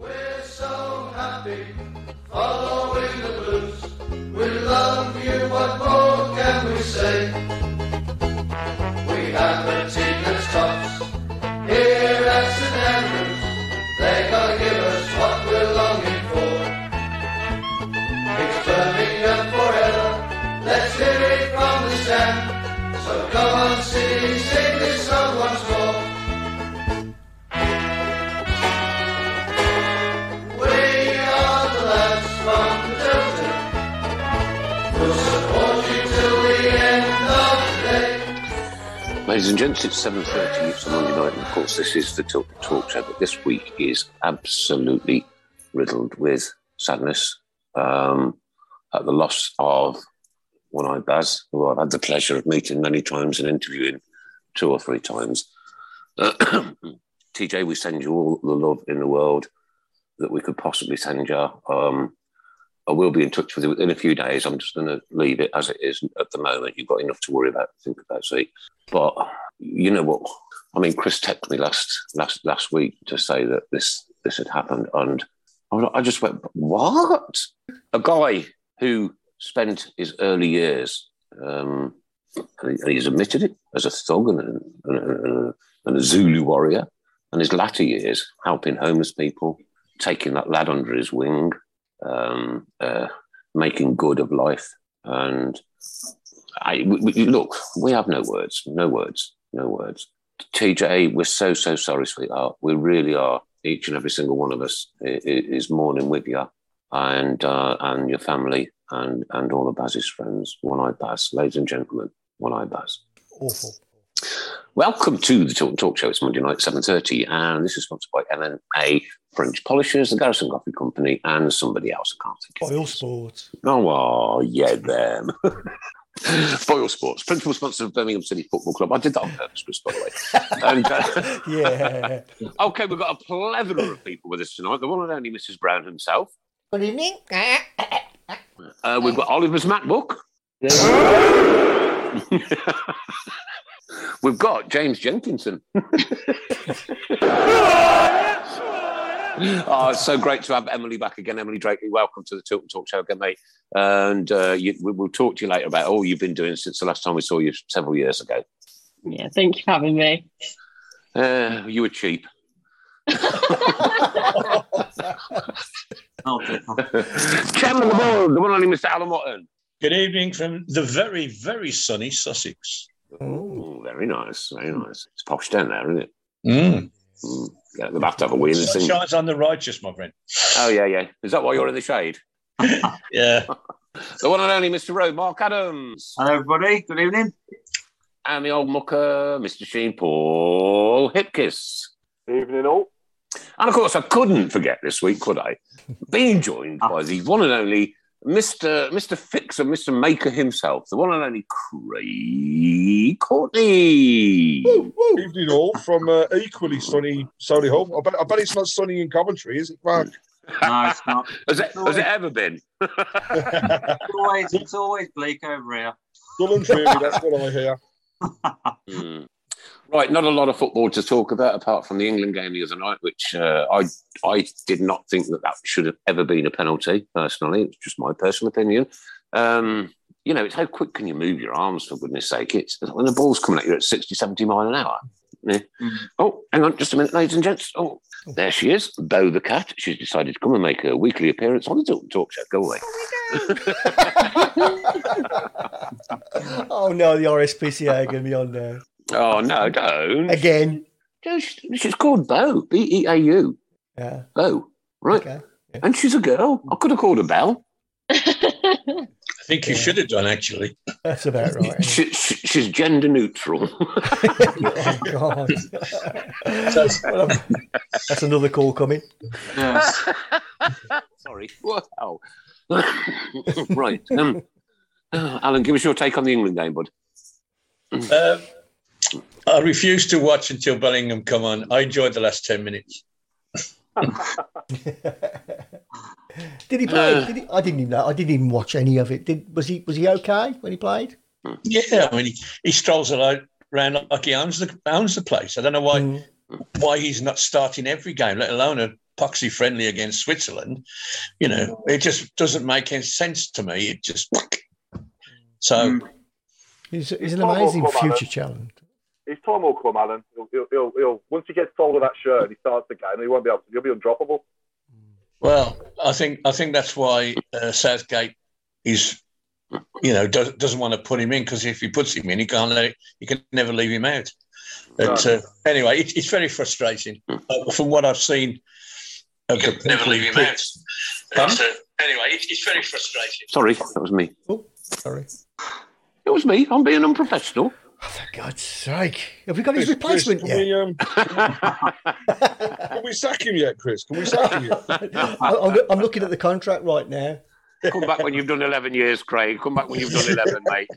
We're so happy following the blues. We love you, what more can we say? We have the tickets tops here at St Andrews. They're gonna give us what we're longing for. It's Birmingham forever. Let's hear it from the stand. So come on, city, sing this song once more. Ladies and gents, it's 7:30. It's a Monday night, and of course, this is the Tilton Talk Show. But this week is absolutely riddled with sadness at the loss of One-Eyed Baz, who I've had the pleasure of meeting many times and interviewing two or three times. TJ, we send you all the love in the world that we could possibly send you. I will be in touch with you in a few days. I'm just going to leave it as it is at the moment. You've got enough to worry about, think about, see. But you know what? I mean, Chris texted me last week to say that this had happened. And I just went, what? A guy who spent his early years, and he's admitted it, as a thug and a Zulu warrior, and his latter years helping homeless people, taking that lad under his wing, making good of life. And look, we have no words. TJ, we're so sorry, sweetheart. We really are. Each and every single one of us is mourning with you and your family and all of Baz's friends. One-Eyed Baz, ladies and gentlemen, One-Eyed Baz. Awful. Welcome to the Tilton Talk Show. It's Monday night, 7:30, and this is sponsored by MMA French Polishers, the Garrison Coffee Company, and somebody else. I can't think of it. Foil Sports. Oh, yeah, them. Foil Sports, principal sponsor of Birmingham City Football Club. I did that on purpose, Chris, by the way. And, yeah. Okay, we've got a plethora of people with us tonight. The one and only Mrs. Brown himself. Good evening. We've got Oliver's MacBook. We've got James Jenkinson. Oh, it's so great to have Emily back again. Emily Drakeley, welcome to the Tilton Talk Show again, mate. And we'll talk to you later about all you've been doing since the last time we saw you several years ago. Yeah, thank you for having me. You were cheap. Chairman of the board, the one only Mr. Alan Watton. Good evening from the very, very sunny Sussex. Oh, very nice. It's posh down there, isn't it? Mm. Get out the bathtub of wheels. It shines on the righteous, my friend. Oh, yeah. Is that why you're in the shade? Yeah. The one and only Mr. Rowe, Mark Adams. Hello, everybody. Good evening. And the old mucker, Mr. Sheen, Paul Hipkiss. Good evening, all. And, of course, I couldn't forget this week, could I? Being joined by the one and only Mr. Fixer, Mr. Maker himself, the one and only Craig Courtney. Woo, woo. Evening all from equally sunny Solihull. I bet it's not sunny in Coventry, is it, Mark? No, it's not. Has it ever been? It's always bleak over here. Dull and dreary, that's what I hear. Right, not a lot of football to talk about apart from the England game the other night, which I did not think that should have ever been a penalty, personally. It's just my personal opinion. You know, it's how quick can you move your arms, for goodness sake. It's when the ball's coming at you at 60, 70 mile an hour. Yeah. Mm-hmm. Oh, hang on just a minute, ladies and gents. Oh, there she is, Bo the cat. She's decided to come and make her weekly appearance on the Tilton Talk Show. Go away. Oh, no, the RSPCA are going to be on there. Oh, no, don't. Again. She's called Beau, B-E-A-U. Yeah. Beau, right. Okay. Yeah. And she's a girl. I could have called her Belle. I think you should have done, actually. That's about right. She's gender neutral. Oh, God. That's another call coming. Yes. Sorry. Wow. Right. Alan, give us your take on the England game, bud. I refused to watch until Bellingham come on. I enjoyed the last 10 minutes. Did he play? I didn't even know. I didn't even watch any of it. Was he okay when he played? Yeah, I mean, he strolls around like he owns the place. I don't know why he's not starting every game, let alone a poxy friendly against Switzerland. You know, it just doesn't make any sense to me. It just... So... He's an amazing future challenge. His time will come, Alan. He'll once he gets hold of that shirt and he starts the game, he won't be able to. He'll be undroppable. Well, I think that's why Southgate is, you know, doesn't want to put him in, because if he puts him in, he can't let it, he can never leave him out. But anyway, it's very frustrating from what I've seen. You can never leave him out. But, anyway, it's very frustrating. Sorry, that was me. Oh, sorry, it was me. I'm being unprofessional. Oh, for God's sake. Have we got his replacement Can we sack him yet, Chris? Can we sack him yet? I'm looking at the contract right now. Come back when you've done 11 years, Craig. Come back when you've done 11, mate.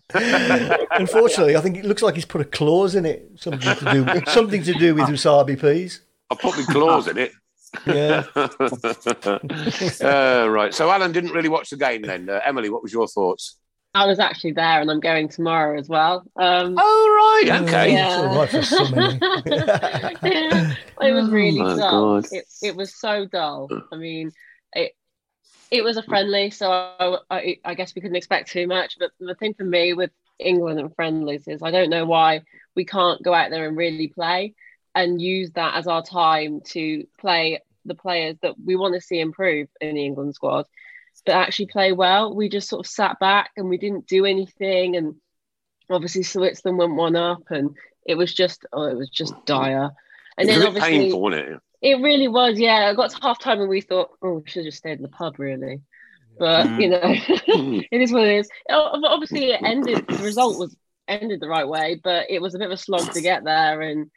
Unfortunately, I think it looks like he's put a clause in it. Something to do with wasabi peas. I put the clause in it. Yeah. Right. So Alan didn't really watch the game then. Emily, what was your thoughts? I was actually there, and I'm going tomorrow as well. Oh, right. Okay. Yeah. It was really dull. It was so dull. I mean, it was a friendly, so I guess we couldn't expect too much. But the thing for me with England and friendlies is I don't know why we can't go out there and really play and use that as our time to play the players that we want to see improve in the England squad. That actually play well. We just sort of sat back and we didn't do anything, and obviously Switzerland went 1-0 and it was just dire. And it was then obviously painful, wasn't it? It really was, yeah. I got to half time and we thought, we should have just stayed in the pub, really. But you know, it is what it is. Obviously, the result ended the right way, but it was a bit of a slog to get there, and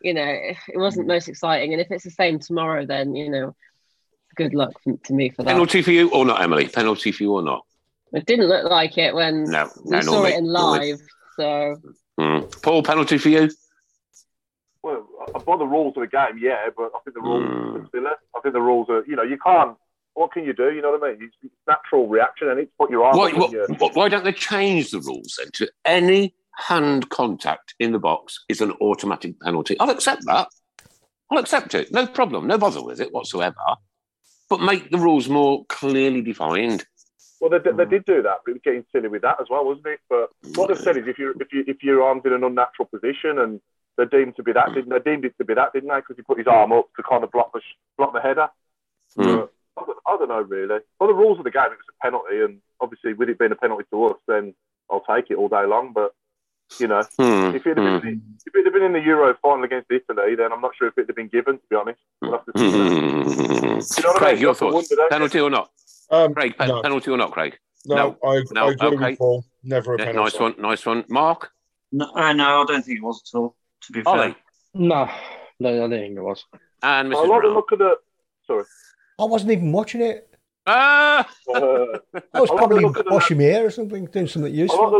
you know, it wasn't most exciting. And if it's the same tomorrow, then you know. Good luck to me for that. Penalty for you or not, Emily? Penalty for you or not? It didn't look like it when we saw it in live. So, Paul, penalty for you? Well, by the rules of the game, yeah, but I think the rules are silly. I think the rules are, you know, you can't. What can you do? You know what I mean? It's natural reaction, and it's what you're asking. Why don't they change the rules then? To any hand contact in the box is an automatic penalty. I'll accept that. I'll accept it. No problem. No bother with it whatsoever. But make the rules more clearly defined. Well, they did do that, but it was getting silly with that as well, wasn't it? But what they've said is, if you're armed in an unnatural position, and they deemed it to be that, didn't they? Because he put his arm up to kind of block the header. Mm. But I don't know really. Well, the rules of the game, it was a penalty, and obviously with it being a penalty to us, then I'll take it all day long. But you know, if it had been in the Euro final against Italy, then I'm not sure if it had been given, to be honest. We'll have to see that. You know what Craig, I mean? Your thoughts. Penalty or not? Craig, no. Penalty or not, Craig? No. I agree with Paul. Never a penalty. Nice one. Mark? No, I don't think it was at all, to be fair. No, I don't think it was. And Mrs. I like the look of the... Sorry. I wasn't even watching it. I was probably washing my hair or something, doing something useful. I like the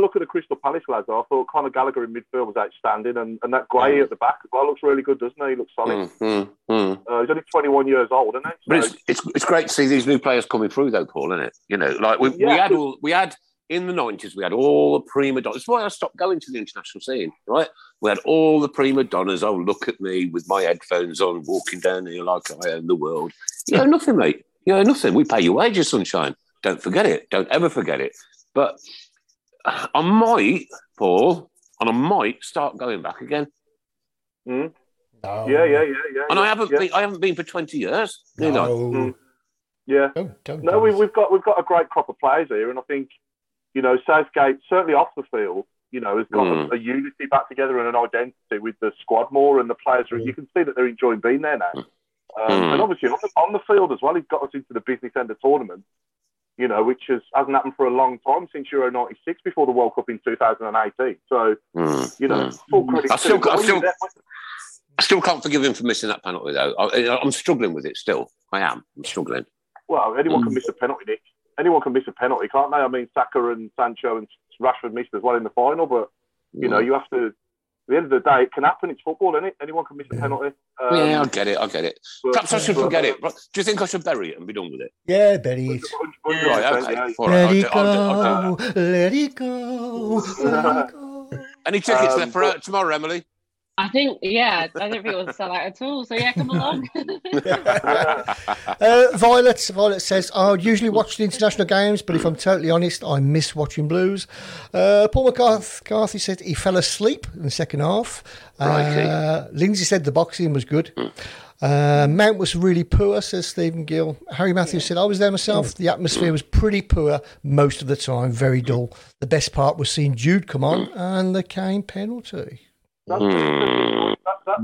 look of the Crystal Palace lads. I thought Conor Gallagher in midfield was outstanding, and that Gueye at the back as well looks really good, doesn't he? He looks solid. He's only 21 years old, isn't he? But so, it's great to see these new players coming through, though, Paul, isn't it? You know, like we had in the 90s, we had all the prima donnas. That's why I stopped going to the international scene, right? We had all the prima donnas. Oh, look at me with my headphones on, walking down here like I own the world. You know nothing, mate. You know nothing. We pay you wages, sunshine. Don't forget it. Don't ever forget it. But I might, Paul, and I might start going back again. Mm. No. Yeah. And I haven't been for 20 years. No. Yeah. No, we've got a great crop of players here, and I think you know Southgate certainly off the field. You know, has got a unity back together and an identity with the squad more, and the players are. You can see that they're enjoying being there now. And obviously on the field as well, he's got us into the business end of tournament, you know, which hasn't happened for a long time since Euro 96 before the World Cup in 2018. So, you know, full credit. I still, I still, I still can't forgive him for missing that penalty, though. I'm struggling with it still. I am. I'm struggling. Well, anyone can miss a penalty, Nick. Anyone can miss a penalty, can't they? I mean, Saka and Sancho and Rashford missed as well in the final, but, you know, you have to... At the end of the day, it can happen. It's football, isn't it? Anyone can miss a penalty. Yeah, I get it. Perhaps I should forget it. Do you think I should bury it and be done with it? Yeah, bury it. Let it go. Any tickets left for tomorrow, Emily? I think, I don't think it was sell out at all. So, yeah, come along. Violet says, I usually watch the international games, but if I'm totally honest, I miss watching Blues. Paul McCarthy said he fell asleep in the second half. Lindsay said the boxing was good. Mount was really poor, says Stephen Gill. Harry Matthews said, I was there myself. The atmosphere was pretty poor most of the time, very dull. The best part was seeing Jude come on and the Kane penalty. That's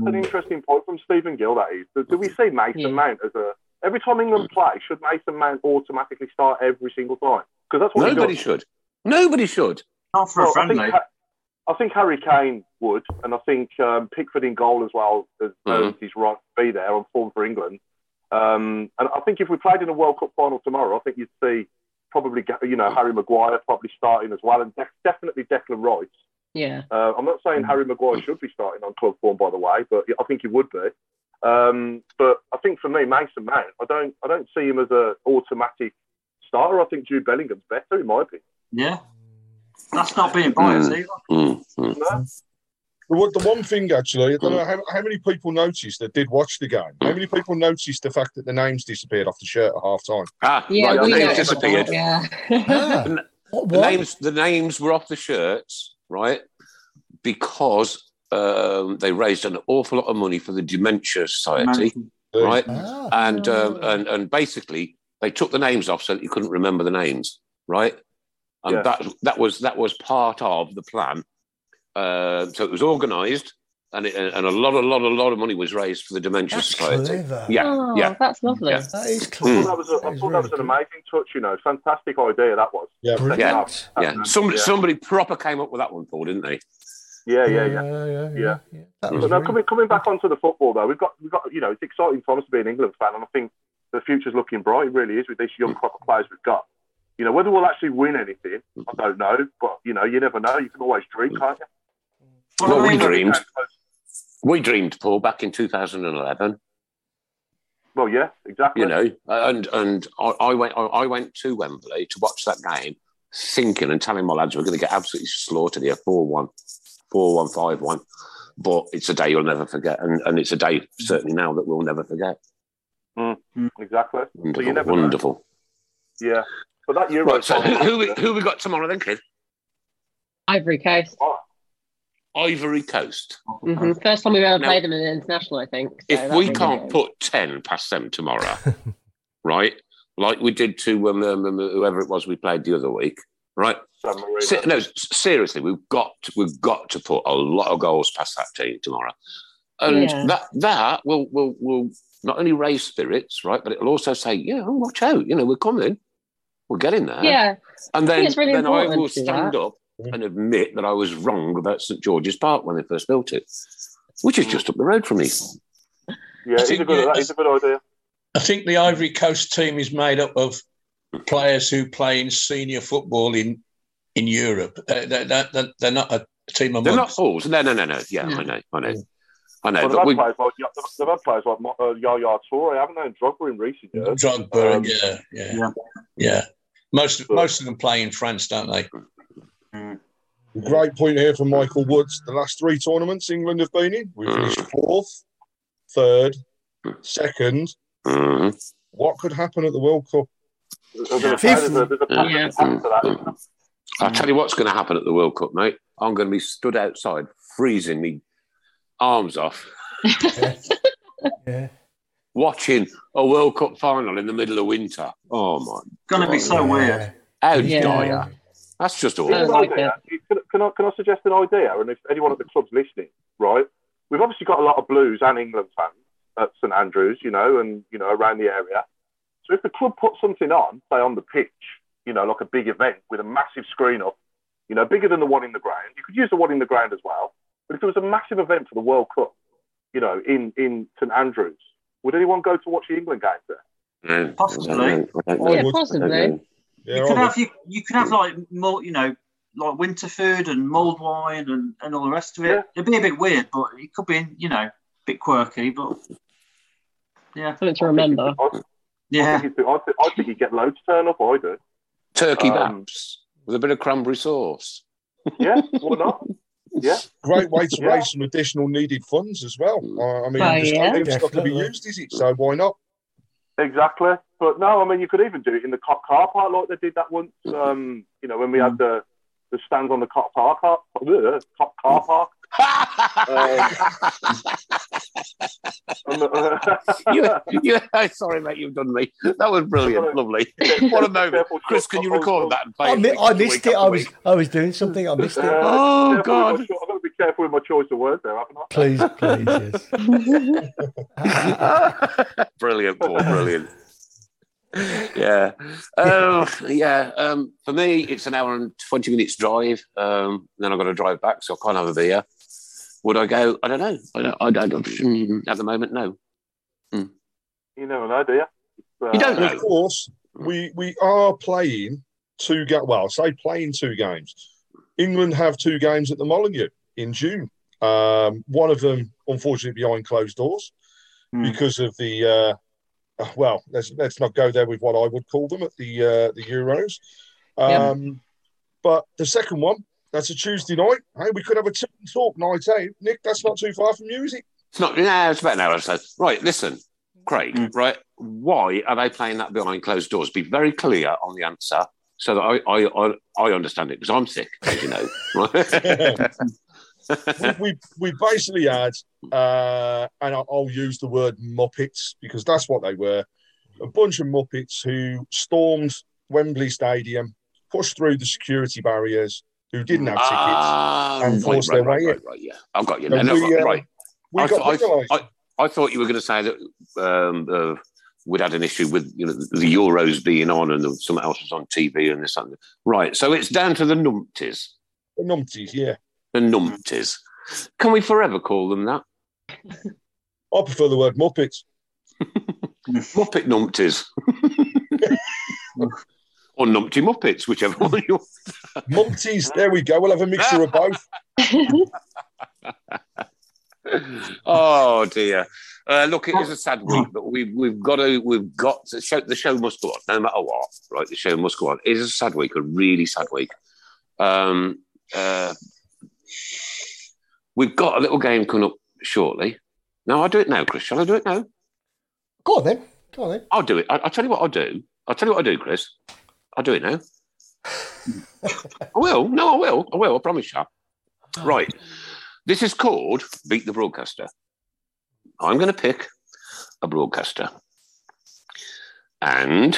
an interesting point from Stephen Gill, that is. Do we see Mason Mount as a... Every time England play, should Mason Mount automatically start every single time? Because that's what nobody should. Nobody should. Not for a friendly. I think Harry Kane would, and I think Pickford in goal as well, as he's right to be there on form for England. And I think if we played in a World Cup final tomorrow, I think you'd see probably, you know, Harry Maguire probably starting as well, and definitely Declan Rice. Yeah, I'm not saying Harry Maguire should be starting on club form, by the way, but I think he would be. But I think for me, Mason Mount, I don't see him as an automatic starter. I think Jude Bellingham's better, in my opinion. Yeah, that's not being biased either. No. The one thing, actually, I don't know how many people noticed that did watch the game. How many people noticed the fact that the names disappeared off the shirt at half time? They disappeared. Yeah. The names were off the shirts. Right, because they raised an awful lot of money for the Dementia Society, right? And basically they took the names off so that you couldn't remember the names, right? And that was part of the plan. So it was organised, and a lot of money was raised for the Dementia Society. Clever. That's lovely. Yeah. That is clever. I thought that was an amazing touch. You know, fantastic idea that was. Yeah, brilliant. Yeah. Somebody proper came up with that one, Paul, didn't they? Yeah. But now coming back onto the football though, we've got you know, it's exciting for us to be an England fan, and I think the future's looking bright. It really is with these young crop of players we've got. You know, whether we'll actually win anything, I don't know, but you know, you never know. You can always dream, can't you? Well, we dreamed. We dreamed, Paul, back in 2011. Well, yeah, exactly. You know, and I went to Wembley to watch that game, thinking and telling my lads we're going to get absolutely slaughtered here, 4-1, 4-1, 5-1. But it's a day you'll never forget, and it's a day certainly now that we'll never forget. Exactly. Wonderful. So you never wonderful. Know. Yeah, but that Euro. Right, so who we got tomorrow then, kid? Ivory Coast. Ivory Coast. Mm-hmm. First time we've ever played them in an international, I think. So if we can't put 10 past them tomorrow, right, like we did to whoever it was we played the other week, right? Seriously, we've got to put a lot of goals past that team tomorrow, and that will not only raise spirits, right, but it'll also say, watch out, you know, we're coming, we're getting there, and then really then I will stand up and admit that I was wrong about St George's Park when they first built it, which is just up the road from me. Yeah, it's a good idea. I think the Ivory Coast team is made up of players who play in senior football in Europe. They're not a team of... They're not fools. No. Yeah. I know. Well, they've had players like Yaya Toure, haven't they? And Drogba in recent years. Drogba, yeah. Most of them play in France, don't they? Great point here from Michael Woods. The last three tournaments England have been in, we finished fourth, third, second. What could happen at the World Cup? I'll tell you what's going to happen at the World Cup, mate. I'm going to be stood outside, freezing me arms off, watching a World Cup final in the middle of winter. Oh my! It's going to be so weird. How dire. That's just all. Can I suggest an idea? And if anyone at the club's listening, right, we've obviously got a lot of Blues and England fans at St Andrews, you know, and, you know, around the area. So if the club put something on, say on the pitch, you know, like a big event with a massive screen up, you know, bigger than the one in the ground. You could use the one in the ground as well. But if there was a massive event for the World Cup, you know, in St Andrews. Would anyone go to watch the England games there? Possibly. Yeah, possibly. You could have like more, you know, like Winterford and mulled wine and all the rest of it. Yeah. It'd be a bit weird, but it could be, you know, a bit quirky, but yeah. Something to remember. I think you'd get loads to turn up, I do. Turkey baps with a bit of cranberry sauce. Yeah, why not? Yeah. Great way to raise some additional needed funds as well. I mean, it's got to be used, is it? So why not? Exactly. But no, I mean, you could even do it in the Cop car park like they did that once, you know, when we had the stands on the Cop car park. Sorry, mate, you've done me. That was brilliant, lovely. What a moment, Chris. Can you record that and play it? I missed it. I was doing something. I missed it. Oh God! I've got to be careful with my choice of words there, haven't I? Please, yes. Brilliant, Paul. Brilliant. Yeah. For me, it's an hour and 20 minutes drive. Then I've got to drive back, so I can't have a beer. Would I go? I don't know. I don't at the moment, no. Mm. You never know, do you? You don't know. Of course, we are playing two games. Well, I say playing two games. England have two games at the Molineux in June. One of them, unfortunately, behind closed doors because of the, let's not go there with what I would call them at the Euros. But the second one, that's a Tuesday night. Hey, we could have a Tilton Talk night out. Nick, that's not too far from you, is it? It's not. No, it's about an hour or so. Right, listen, Craig, right, why are they playing that behind closed doors? Be very clear on the answer so that I understand it, because I'm sick, as you know. we basically had, and I'll use the word muppets, because that's what they were, a bunch of muppets who stormed Wembley Stadium, pushed through the security barriers, who didn't have tickets and forced their way in. Right, yeah. I've got you. I thought you were going to say that we'd had an issue with, you know, the Euros being on and something else was on TV and this and that. Right, so it's down to the numpties. The numpties, yeah. The numpties. Can we forever call them that? I prefer the word muppets. Muppet numpties. Or numpty muppets, whichever one you want. Mumpties, there we go. We'll have a mixture of both. Oh dear! Look, it is a sad week, but we've got to show. The show must go on, no matter what. Right, the show must go on. It is a sad week, a really sad week. We've got a little game coming up shortly. No, I'll do it now, Chris. Shall I do it now? Go on then. I'll do it. I'll tell you what I'll do. Chris. I'll do it now. I will. I promise you. Right. This is called Beat the Broadcaster. I'm going to pick a broadcaster. And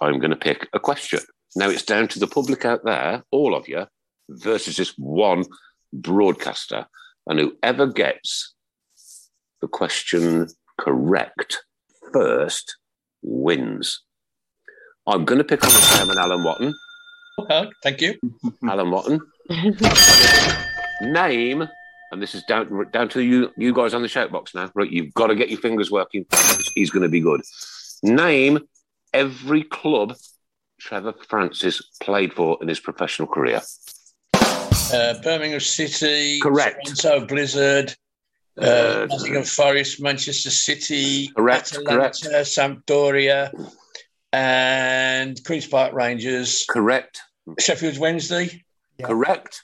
I'm going to pick a question. Now, it's down to the public out there, all of you, versus this one broadcaster. And whoever gets the question correct first wins. I'm going to pick on the chairman, Alan Watton. Okay, thank you. Alan Watton. Name, and this is down to you guys on the shoutbox now. Right, you've got to get your fingers working. He's going to be good. Name every club Trevor Francis played for in his professional career. Birmingham City. Correct. Toronto Blizzard. Nottingham Forest, Manchester City. Correct. Atlanta, Sampdoria. And Queen's Park Rangers. Correct. Sheffield Wednesday. Yeah. Correct.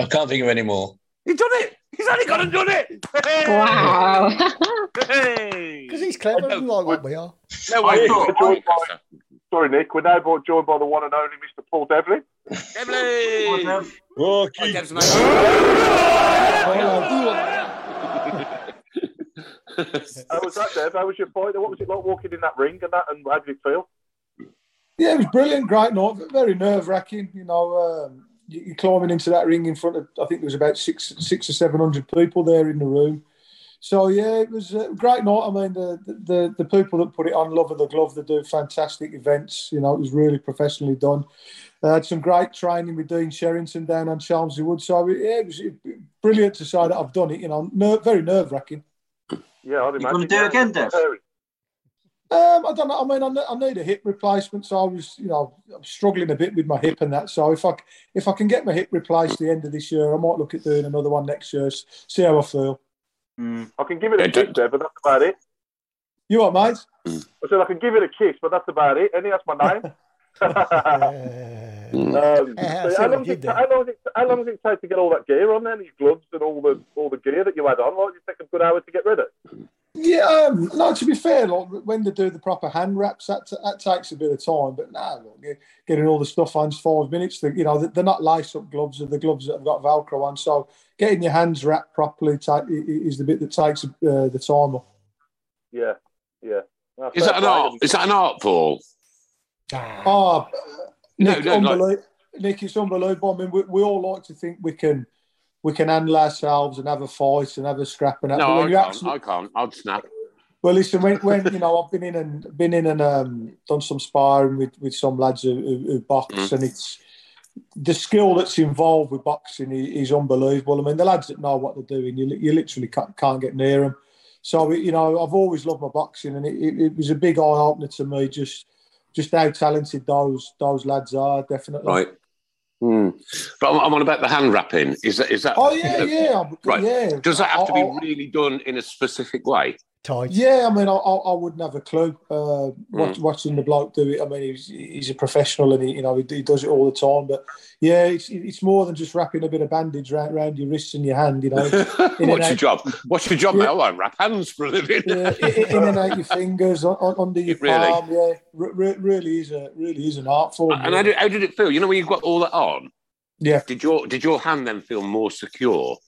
I can't think of any more. He's done it. He's only got and done it. Hey! Wow. Because he's clever. Like what we are. No, sorry, Nick. We're now joined by the one and only Mr. Paul Devlin. Devlin. Rocky. How was that, Dev? How was your fight? What was it like walking in that ring and how did it feel? Yeah, it was brilliant, great night, very nerve-wracking. You know, you're climbing into that ring in front of, I think there was about 600 or 700 people there in the room. So, yeah, it was a great night. I mean, the people that put it on, Love of the Glove, they do fantastic events. You know, it was really professionally done. I had some great training with Dean Sherrington down on Chelmsley Wood. So, yeah, it was brilliant to say that I've done it, you know, very nerve-wracking. Yeah, I'd imagine. You going to do it again, Dev? I don't know. I mean, I need a hip replacement, so I was, you know, struggling a bit with my hip and that. So if I can get my hip replaced the end of this year, I might look at doing another one next year. See how I feel. Mm. I can give it a kiss, Dev, but that's about it. You what, mate? I said I can give it a kiss, but that's about it. Anyway, that's my name. How long does it take to get all that gear on then? Your gloves and all the gear that you had on? Like, you take a good hour to get rid of? Yeah, no. To be fair, like, when they do the proper hand wraps, that takes a bit of time. But no, look, getting all the stuff on's 5 minutes. You know, they're not lace-up gloves, or the gloves that have got Velcro on. So getting your hands wrapped properly is the bit that takes the time off. Yeah, yeah. No, is that an art? Is that an art, Paul? Oh, Nick, no, Nick, it's unbelievable. I mean, we all like to think we can handle ourselves and have a fight and have a scrap and that. No, I can't. I'd snap. Well, listen, when you know, I've been in and done some sparring with some lads who box, and it's the skill that's involved with boxing is unbelievable. I mean, the lads that know what they're doing, you literally can't get near them. So, you know, I've always loved my boxing, and it was a big eye opener to me. Just how talented those lads are, definitely. Right. Mm. But I'm on about the hand wrapping. Is that? Oh yeah, yeah. Right. Yeah. Does that have to be really done in a specific way? Tight. Yeah, I mean, I wouldn't have a clue. Watching the bloke do it, I mean, he's a professional, and he does it all the time. But yeah, it's more than just wrapping a bit of bandage round your wrists and your hand. You know, What's your job, yeah. Now? I wrap hands for a living. Yeah, in and out your fingers, under your palm. Yeah, really is an art form. And really. How did it feel? You know, when you've got all that on. Yeah. Did your hand then feel more secure?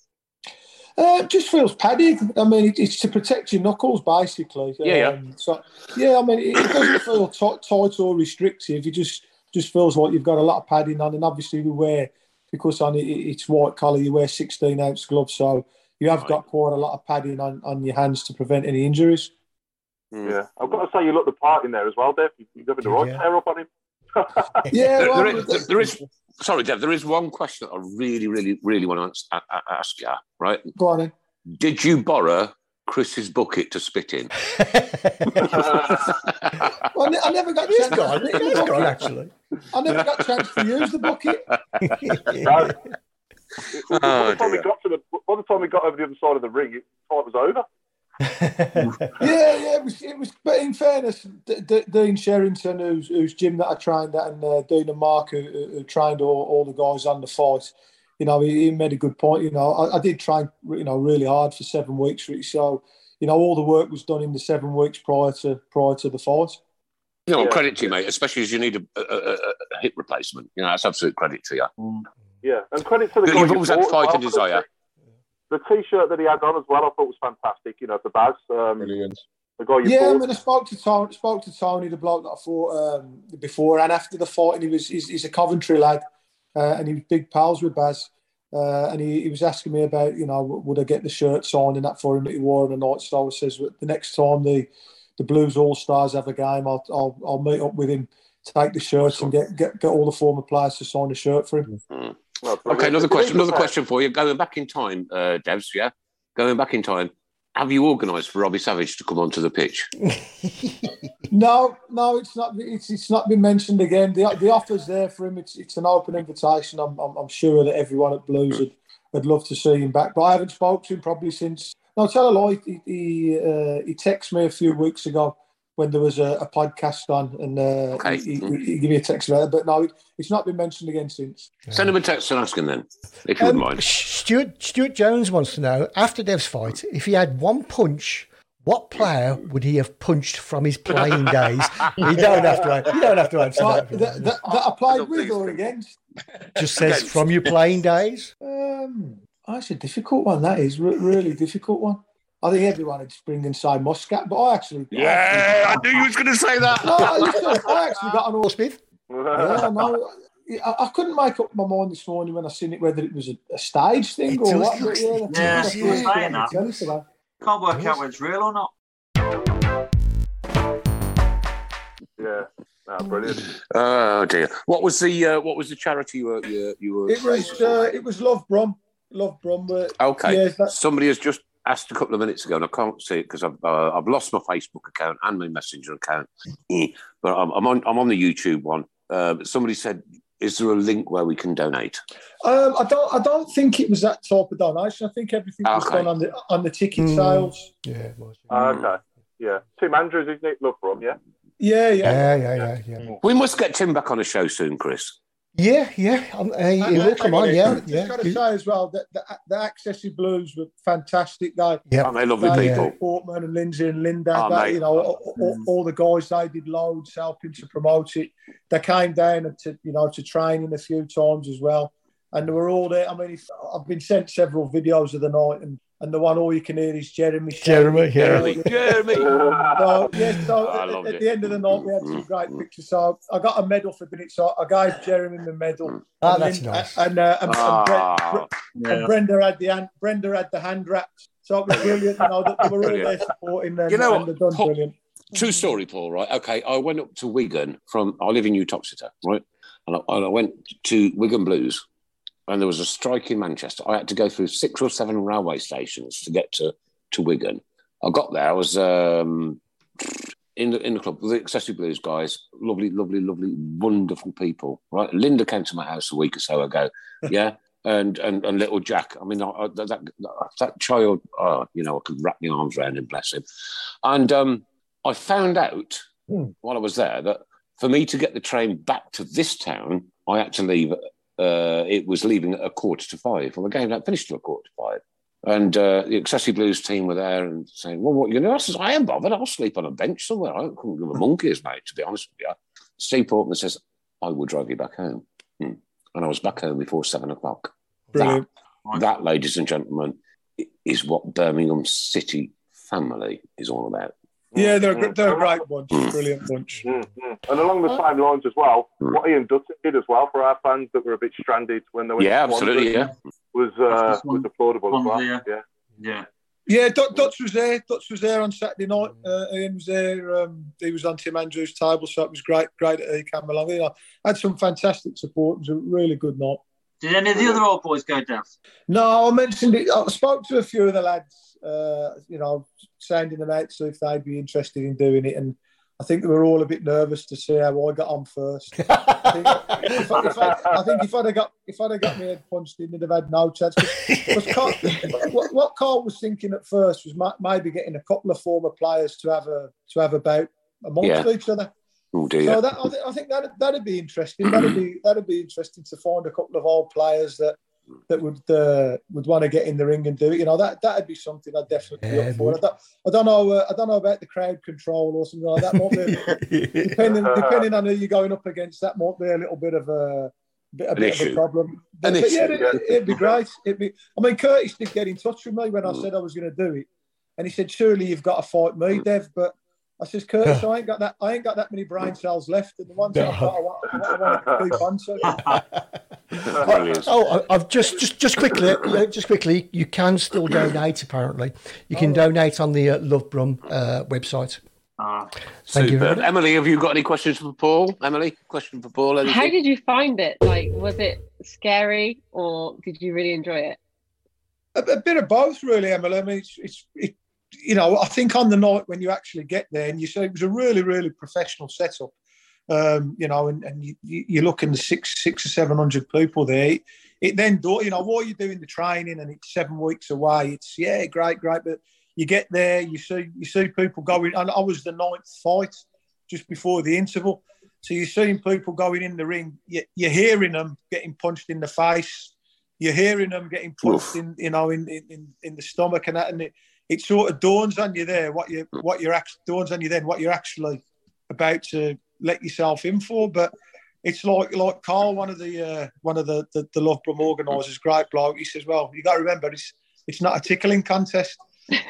It just feels padded. I mean, it's to protect your knuckles, basically. Yeah. So, yeah, I mean, it doesn't feel tight or restrictive. It just feels like you've got a lot of padding on. And obviously, because it's white collar, you wear 16-ounce gloves. So you have got quite a lot of padding on your hands to prevent any injuries. Yeah. I've got to say, you look the part in there as well, Dev. You've got the right hair up on him. Yeah. There is... Sorry, Dev, there is one question that I really, really, really want to ask you, right? Go on then. Did you borrow Chris's bucket to spit in? Well, I never got chance. It's gone, actually. I never got chance to use the bucket. By the time we got over the other side of the ring, it was over. It was. But in fairness, Dean Sherrington, whose gym that I trained at, and Dean and Mark, who trained all the guys on the fight, you know, he made a good point. You know, I did train, you know, really hard for 7 weeks. So, you know, all the work was done in the 7 weeks prior to the fight. You know, credit to you, mate, especially as you need a hip replacement. You know, that's absolute credit to you. Mm. Yeah, and credit to the guy. You've always had fight and desire. The T-shirt that he had on as well, I thought was fantastic. You know, the Baz. Brilliant. The guy I mean, I spoke to Tony, the bloke that I fought before and after the fight, and he's a Coventry lad, and he was big pals with Baz, and he was asking me about, you know, would I get the shirt signed and that for him that he wore on the night. So I says, well, the next time the Blues All-Stars have a game, I'll meet up with him, take the shirts and get all the former players to sign the shirt for him. Mm-hmm. Well, okay, another question for you. Going back in time, Devs, yeah? Going back in time, have you organised for Robbie Savage to come onto the pitch? No, it's not been mentioned again. The offer's there for him. It's an open invitation. I'm sure that everyone at Blues would love to see him back, but I haven't spoken to him probably since... No, tell a lie, he texted me a few weeks ago when there was a podcast on, and he gave me a text about it. But no, it's not been mentioned again since. Send him a text and ask him then, if you wouldn't mind. Stuart Jones wants to know, after Dev's fight, if he had one punch, what player would he have punched from his playing days? You don't have to answer that I played with or against? Just says, from your playing days? That's a difficult one, that is. Really difficult one. I think everyone would spring inside Muscat, but I knew you was going to say that. No, I actually got an Horsmith. Yeah, no, I couldn't make up my mind this morning when I seen it, whether it was a stage thing or what. Yeah, she was saying that. Can't work out whether it's real or not. Yeah, brilliant. Oh dear, what was the charity you were? It was Love Brum. Okay, yeah, somebody has just asked a couple of minutes ago, and I can't see it because I've lost my Facebook account and my Messenger account, but I'm on the YouTube one. Somebody said, "Is there a link where we can donate?" I don't think it was that type of donation. I think everything was done on the ticket sales. Yeah, it was. Okay. Yeah, Tim Andrews, isn't it? Love Brum, yeah? Yeah. We must get Tim back on the show soon, Chris. Yeah. Just got to say as well that the Accessible Blues were fantastic. They're lovely people. Portman and Lindsay and Linda, all the guys, they did loads helping to promote it. They came down to training a few times as well, and they were all there. I mean, I've been sent several videos of the night, and the one all you can hear is Jeremy. So at the end of the night, we had some great pictures. So I got a medal for doing it. So I gave Jeremy the medal. Oh, and that's nice. And Brenda had the hand wraps. So it was brilliant. They were all there supporting them. You know what? True story, Paul, right? Okay, I went up to Wigan I live in Uttoxeter, right? And I went to Wigan Blues. And there was a strike in Manchester. I had to go through 6 or 7 railway stations to get to Wigan. I got there. I was in the club with the Accessible Blues guys. Lovely, lovely, lovely, wonderful people. Right, Linda came to my house a week or so ago. Yeah, and little Jack. I mean, that child. I could wrap my arms around him, bless him. And I found out while I was there that for me to get the train back to this town, I had to leave. It was leaving at 4:45, and the game that finished at 4:45. And the Accessible Blues team were there and saying, "Well, what are you going to do?" I says, "I am bothered. I'll sleep on a bench somewhere. I couldn't give a monkey's, mate, to be honest with you." Steve Portman says, "I will drive you back home." And I was back home before 7:00. Brilliant. That, ladies and gentlemen, is what Birmingham City family is all about. Yeah, they're a great bunch, brilliant bunch. And along the same lines as well, what Ian Dutton did as well for our fans that were a bit stranded when they were... Yeah, absolutely, yeah. Was applaudable as well, yeah. Yeah, Dutch was there. Dutch was there on Saturday night. Ian was there. He was on Tim Andrews' table, so it was great that he came along. Had some fantastic support. It was a really good night. Did any of the other old boys go down? No, I mentioned it. I spoke to a few of the lads, sounding them out, so if they'd be interested in doing it. And I think they were all a bit nervous to see how I got on first. I think if I'd have got my head punched in, they'd have had no chance. What Carl was thinking at first was maybe getting a couple of former players to have a bout amongst each other. Oh dear. So I think that'd be interesting. That'd be interesting to find a couple of old players that would want to get in the ring and do it. That'd be something I'd definitely be up for. I don't know about the crowd control or something like that. Depending on who you're going up against, that might be a little bit of a problem. But yeah, it'd be great. Curtis did get in touch with me when I said I was going to do it, and he said, "Surely you've got to fight me, Dev." But I says, "Curtis, I ain't got that many brain cells left, and the ones I've got, I want to keep on." I've just quickly. You can still donate. Apparently, you can donate on the Love Brum website. Thank you, Emily. Have you got any questions for Paul? Anything? How did you find it? Was it scary, or did you really enjoy it? A bit of both, really, Emily. I mean, it's I think on the night when you actually get there, and you say it was a really, really professional setup, and you look in the 600 or 700 people there. It then, while you're doing the training and it's 7 weeks away, it's great. But you get there, you see people going, and I was the 9th fight just before the interval, so you're seeing people going in the ring. You're hearing them getting punched in the face. You're hearing them getting punched in the stomach and that, and it. It sort of dawns on you there what you're actually about to let yourself in for. But it's like Carl, one of the Love Brum organisers, great bloke. He says, "Well, you got to remember, it's not a tickling contest."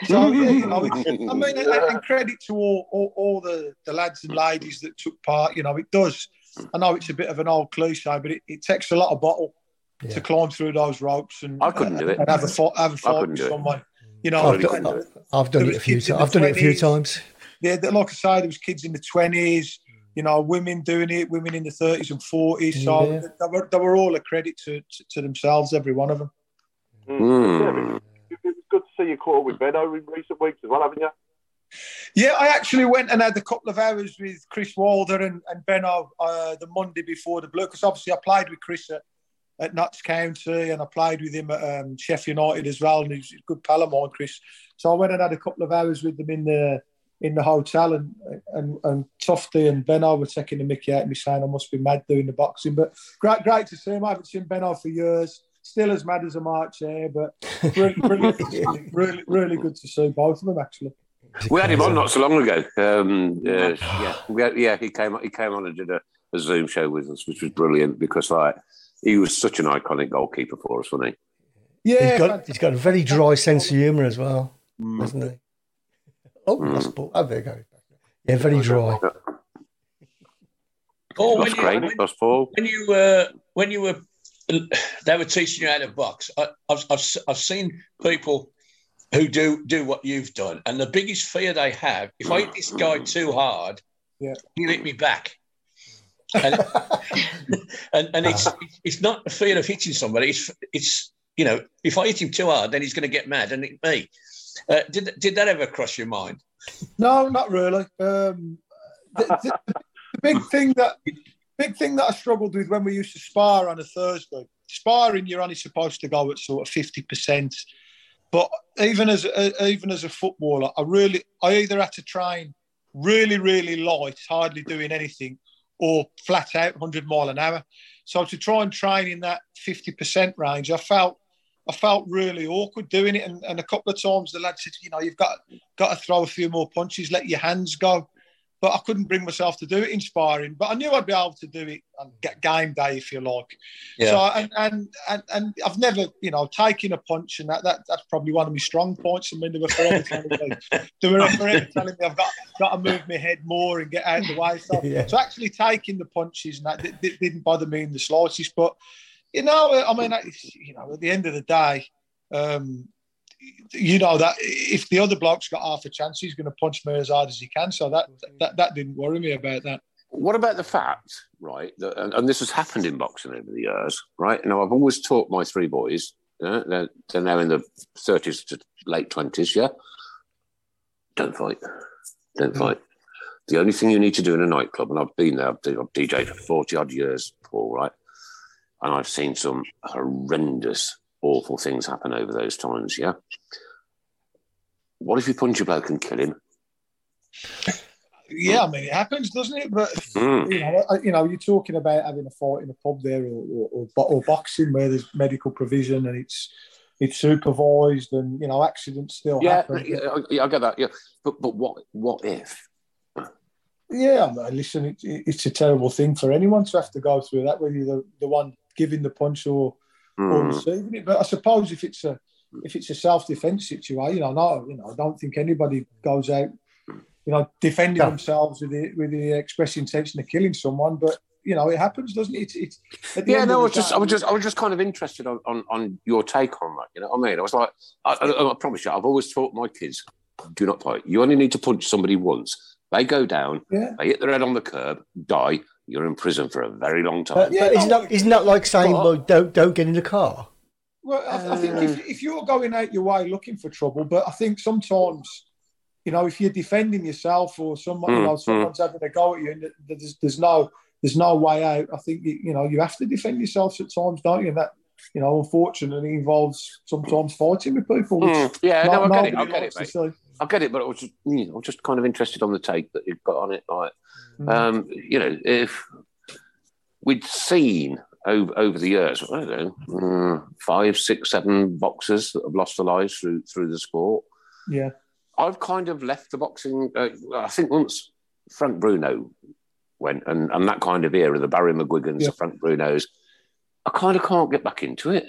So and credit to all the lads and ladies that took part. It does. I know it's a bit of an old cliche, but it takes a lot of bottle to climb through those ropes and I couldn't do it and have a fight with someone. I've done it a few times. Yeah, like I say, there was kids in the 20s. Women doing it, women in the 30s and 40s. So they were all a credit to themselves, every one of them. Yeah, it was good see you caught up with Benno in recent weeks as well, haven't you? Yeah, I actually went and had a couple of hours with Chris Walder and Benno the Monday before the Blue, because obviously I played with Chris at Notts County and I played with him at Sheffield United as well, and he's a good pal of mine, Chris. So I went and had a couple of hours with them in the hotel, and Tufty and Benno were taking the mickey out of me, saying I must be mad doing the boxing. But great to see him. I haven't seen Benno for years. Still as mad as a March hare, but really good to see both of them, actually. We had him on not so long ago. He came on and did a Zoom show with us, which was brilliant, because he was such an iconic goalkeeper for us, wasn't he? Yeah, he's got a very dry sense of humour as well, hasn't he? Oh, there you go. Yeah, very dry. Paul, when you were, they were teaching you how to box. I've seen people who do what you've done, and the biggest fear they have: if I hit this guy too hard, he'll hit me back. And it's not the fear of hitting somebody. It's if I hit him too hard, then he's going to get mad and hit me. Did that ever cross your mind? No, not really. The big thing that I struggled with when we used to spar on a Thursday. Sparring, you're only supposed to go at sort of 50%. But even as a footballer, I either had to train really, really light, hardly doing anything, or flat out 100 mile an hour. So to try and train in that 50% range, I felt really awkward doing it, and a couple of times the lad said, you've got to throw a few more punches, let your hands go. But I couldn't bring myself to do it in sparring. But I knew I'd be able to do it on game day, if you like. Yeah. So and I've never, taking a punch, and that's probably one of my strong points. I mean, they were forever telling me I've got to move my head more and get out of the way. So actually taking the punches and that didn't bother me in the slightest. But at the end of the day, that if the other bloke's got half a chance, he's going to punch me as hard as he can. So that didn't worry me about that. What about the fact, right? That, and this has happened in boxing over the years, right? Now, I've always taught my three boys. They're now in the 30s to late 20s. Yeah, don't fight. The only thing you need to do in a nightclub, and I've been there. I've DJed for 40 odd years, Paul, right? And I've seen some horrendous, awful things happen over those times, yeah? What if you punch a bloke and kill him? Yeah, I mean, it happens, doesn't it? But, you're talking about having a fight in a pub there or boxing where there's medical provision and it's supervised and, accidents still happen. Yeah, I get that, yeah. But what if? Yeah, I mean, listen, it's a terrible thing for anyone to have to go through that, whether you're the one giving the punch or receiving it. But I suppose if it's a self-defence situation, I don't think anybody goes out, defending themselves with the express intention of killing someone. But it happens, doesn't it? I was just kind of interested on your take on that. You know what I mean? I was like, I promise you, I've always taught my kids, do not fight. You only need to punch somebody once. They go down, they hit their head on the curb, die. You're in prison for a very long time. Isn't that like saying, well, don't get in the car? Well, I think if you're going out your way looking for trouble, but I think sometimes, if you're defending yourself or someone, someone's having a go at you, and there's no way out. I think you have to defend yourself at times, don't you? And that unfortunately involves sometimes fighting with people. I get it, but I was just kind of interested on the take that you've got on it. Like, if we'd seen over the years, I don't know, 5, 6, 7 boxers that have lost their lives through the sport. Yeah, I've kind of left the boxing. I think once Frank Bruno went, and that kind of era, the Barry McGuigans, the Frank Brunos, I kind of can't get back into it.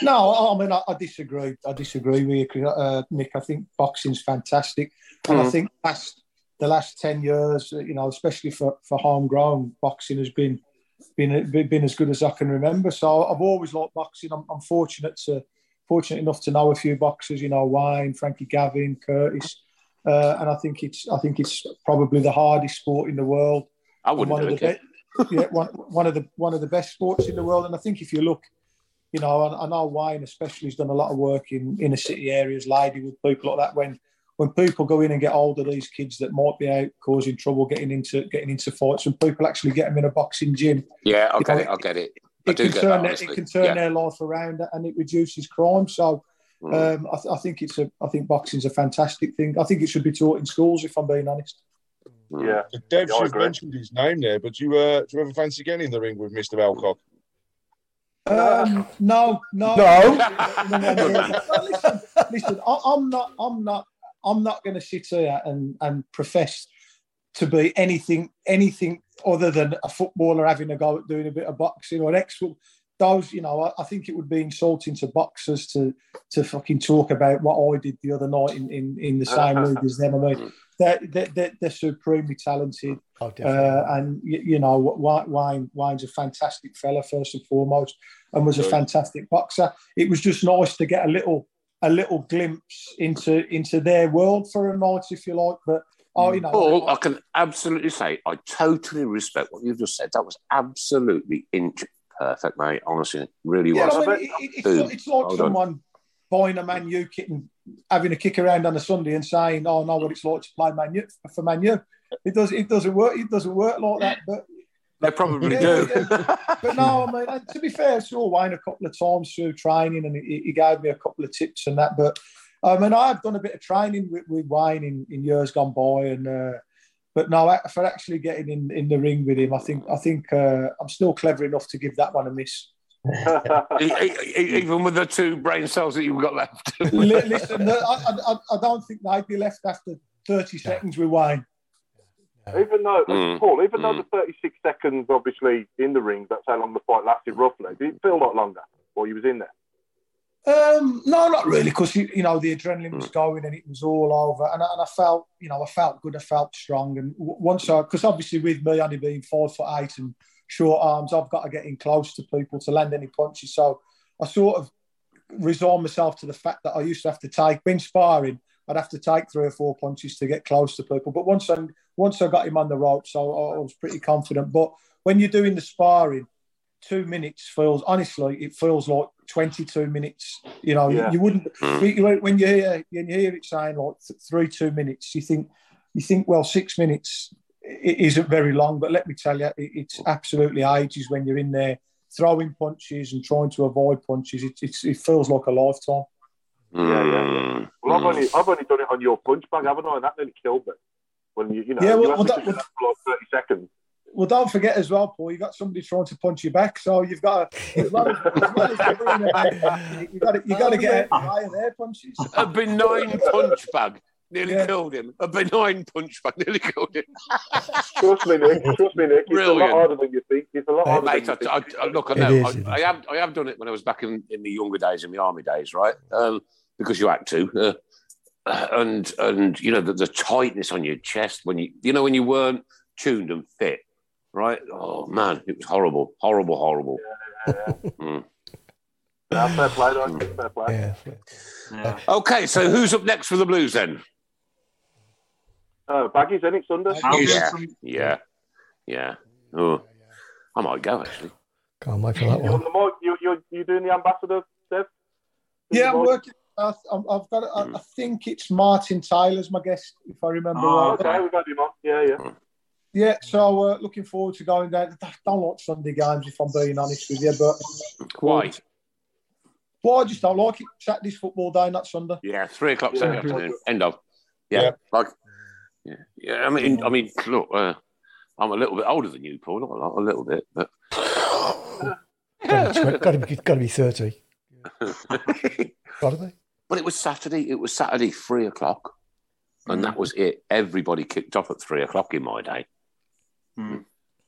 No, I mean, I disagree. I disagree with you, Nick. I think boxing's fantastic. And I think the last 10 years, especially for homegrown, boxing has been as good as I can remember. So I've always liked boxing. I'm fortunate enough to know a few boxers, Wayne, Frankie Gavin, Curtis. And I think it's probably the hardest sport in the world. I wouldn't do it. One of the best sports in the world. And I think if you look you know, I know Wayne especially has done a lot of work in inner city areas, Ladywood, people like that. When people go in and get older, these kids that might be out causing trouble, getting into fights, when people actually get them in a boxing gym. Yeah, I get it. It can turn their life around, and it reduces crime. So I think boxing's a fantastic thing. I think it should be taught in schools, if I'm being honest. Yeah, Dev just mentioned his name there, but do you ever fancy getting in the ring with Mr. Alcock? No. Listen, I'm not going to sit here and profess to be anything other than a footballer having a go at doing a bit of boxing or an ex-footballer. Those, you know, I think it would be insulting to boxers to fucking talk about what I did the other night in the same league as them. I mean, they're supremely talented. Oh, and, you know, Wayne's a fantastic fella, first and foremost, and was a fantastic boxer. It was just nice to get a little glimpse into their world for a night, if you like. But, oh, you know, Paul, I can absolutely say I totally respect what you've just said. That was absolutely perfect, mate. Honestly, it really was. I mean, it's like someone buying a Man U kit and having a kick around on a Sunday and saying, "Oh, I know what it's like to play Man U for Man U." It doesn't work. It doesn't work like that. But they probably do. Yeah. But no, I mean, to be fair, I saw Wayne a couple of times through training, and he gave me a couple of tips and that. But I mean, I've done a bit of training with Wayne in years gone by, and. But no, for actually getting in the ring with him, I think I'm still clever enough to give that one a miss. Even with the 2 brain cells that you've got left. Listen, I don't think they'd be left after 30 seconds with Wayne. Even though the 36 seconds, obviously, in the ring, that's how long the fight lasted roughly. Did it feel a lot longer while you was in there? No, not really, because you know the adrenaline was going and it was all over, and I felt good, I felt strong, and because obviously with me only being 5'8" and short arms, I've got to get in close to people to land any punches. So I sort of resigned myself to the fact that I used to have to take 3 or 4 punches to get close to people. But once I got him on the ropes, so I was pretty confident. But when you're doing the sparring, 2 minutes feels like 22 minutes. You know, you wouldn't. When you hear it saying like 3-2 minutes, you think well, 6 minutes isn't very long. But let me tell you, it's absolutely ages when you're in there throwing punches and trying to avoid punches. It feels like a lifetime. Yeah. Well, I've only done it on your punch bag, haven't I? And that nearly killed me. When you have to do that for like 30 seconds. Well, don't forget as well, Paul, you've got somebody trying to punch you back, so you've got to, you've got to get out of their punches. A benign punch bag nearly killed him. A benign punch bag nearly killed him. Trust me, Nick. Brilliant. It's a lot harder than you think. It's a lot harder than you think. Look, I know. I have done it when I was back in the younger days, in the army days, right? Because you had to. And you know, the tightness on your chest when you weren't tuned and fit. Right? Oh, man, it was horrible. Yeah. Fair play. Yeah. Okay, so who's up next for the Blues then? Baggies, isn't it, Sunday? Yeah. Oh, I might go, actually. Can't wait for that one. You're doing the ambassador, Dev? Yeah, I'm working. I've got. I think it's Martin Taylor's my guest, if I remember right. Okay, we've got him on. Yeah. Yeah, so looking forward to going down. I don't like Sunday games, if I'm being honest with you. But why? Well, I just don't like it. Saturday's football day, not Sunday. Yeah, 3:00 Sunday afternoon. End of. Yeah. Like. I mean, look, I'm a little bit older than you, Paul. Not a little bit, but got to be 30. Got to be. Well, it was Saturday. 3:00, and that was it. Everybody kicked off at 3:00 in my day.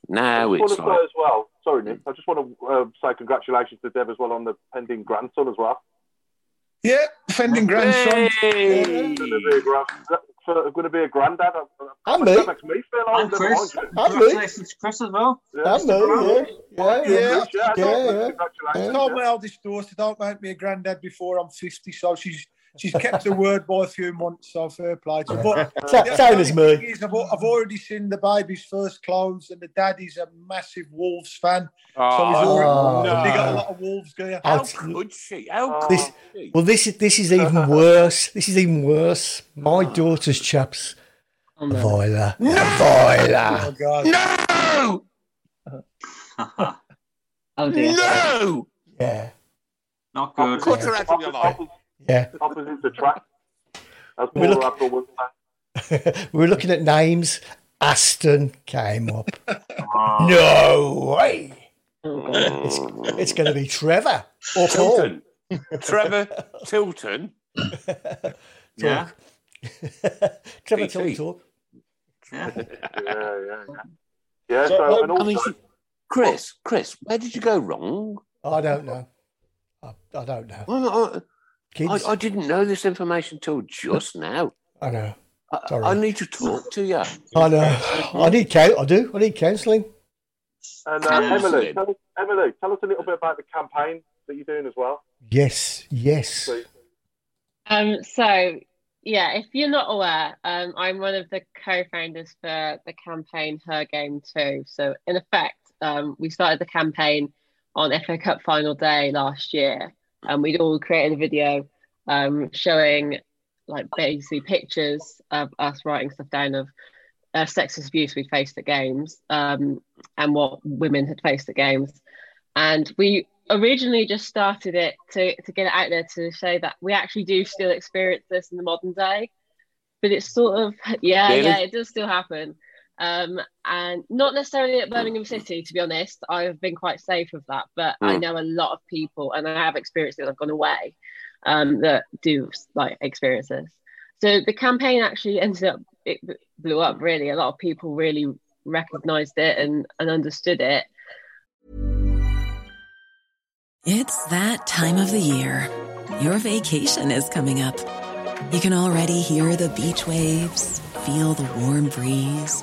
Now it's like... as well. Sorry, Nick. I just want to say congratulations to Dev as well on the pending grandson as well. Yeah, pending grandson. Hey. I'm going to be a granddad. I'm me. That makes me feel old. Congratulations to Chris as well. I'm me. Congratulations. My eldest daughter don't make me a granddad before I'm 50, so she's she's kept her word by a few months, so fair play to her. But same as me. I've already seen the baby's first clothes, and the daddy's a massive Wolves fan. Oh, so he's already no. He got a lot of Wolves gear. How could she? Well, this is even worse. This is even worse. My daughter's chaps. Voila. No! Voila. Oh, no! Oh, dear. No! Yeah. Not good. Yeah. Opposite the track. We're looking at names. Aston came up. No way. It's going to be Trevor or Tilton. Paul. Trevor Tilton. Yeah. Trevor Tilton. Yeah. So, Chris, where did you go wrong? I don't know. I don't know. Well, I didn't know this information till just now. I know. I need to talk to you. I know. I need counselling. And Emily, tell us a little bit about the campaign that you're doing as well. Yes. Please. So, yeah, if you're not aware, I'm one of the co-founders for the campaign Her Game 2. So, in effect, we started the campaign on FA Cup final day last year, and we'd all created a video showing like basically pictures of us writing stuff down of sexist abuse we faced at games and what women had faced at games. And we originally just started it to get it out there to show that we actually do still experience this in the modern day, but it's sort of, it does still happen. And not necessarily at Birmingham City, to be honest. I've been quite safe of that, but I know a lot of people, and I have experienced it. I've gone away that do like experience this. So the campaign actually it blew up really. A lot of people really recognised it and understood it. It's that time of the year. Your vacation is coming up. You can already hear the beach waves, feel the warm breeze,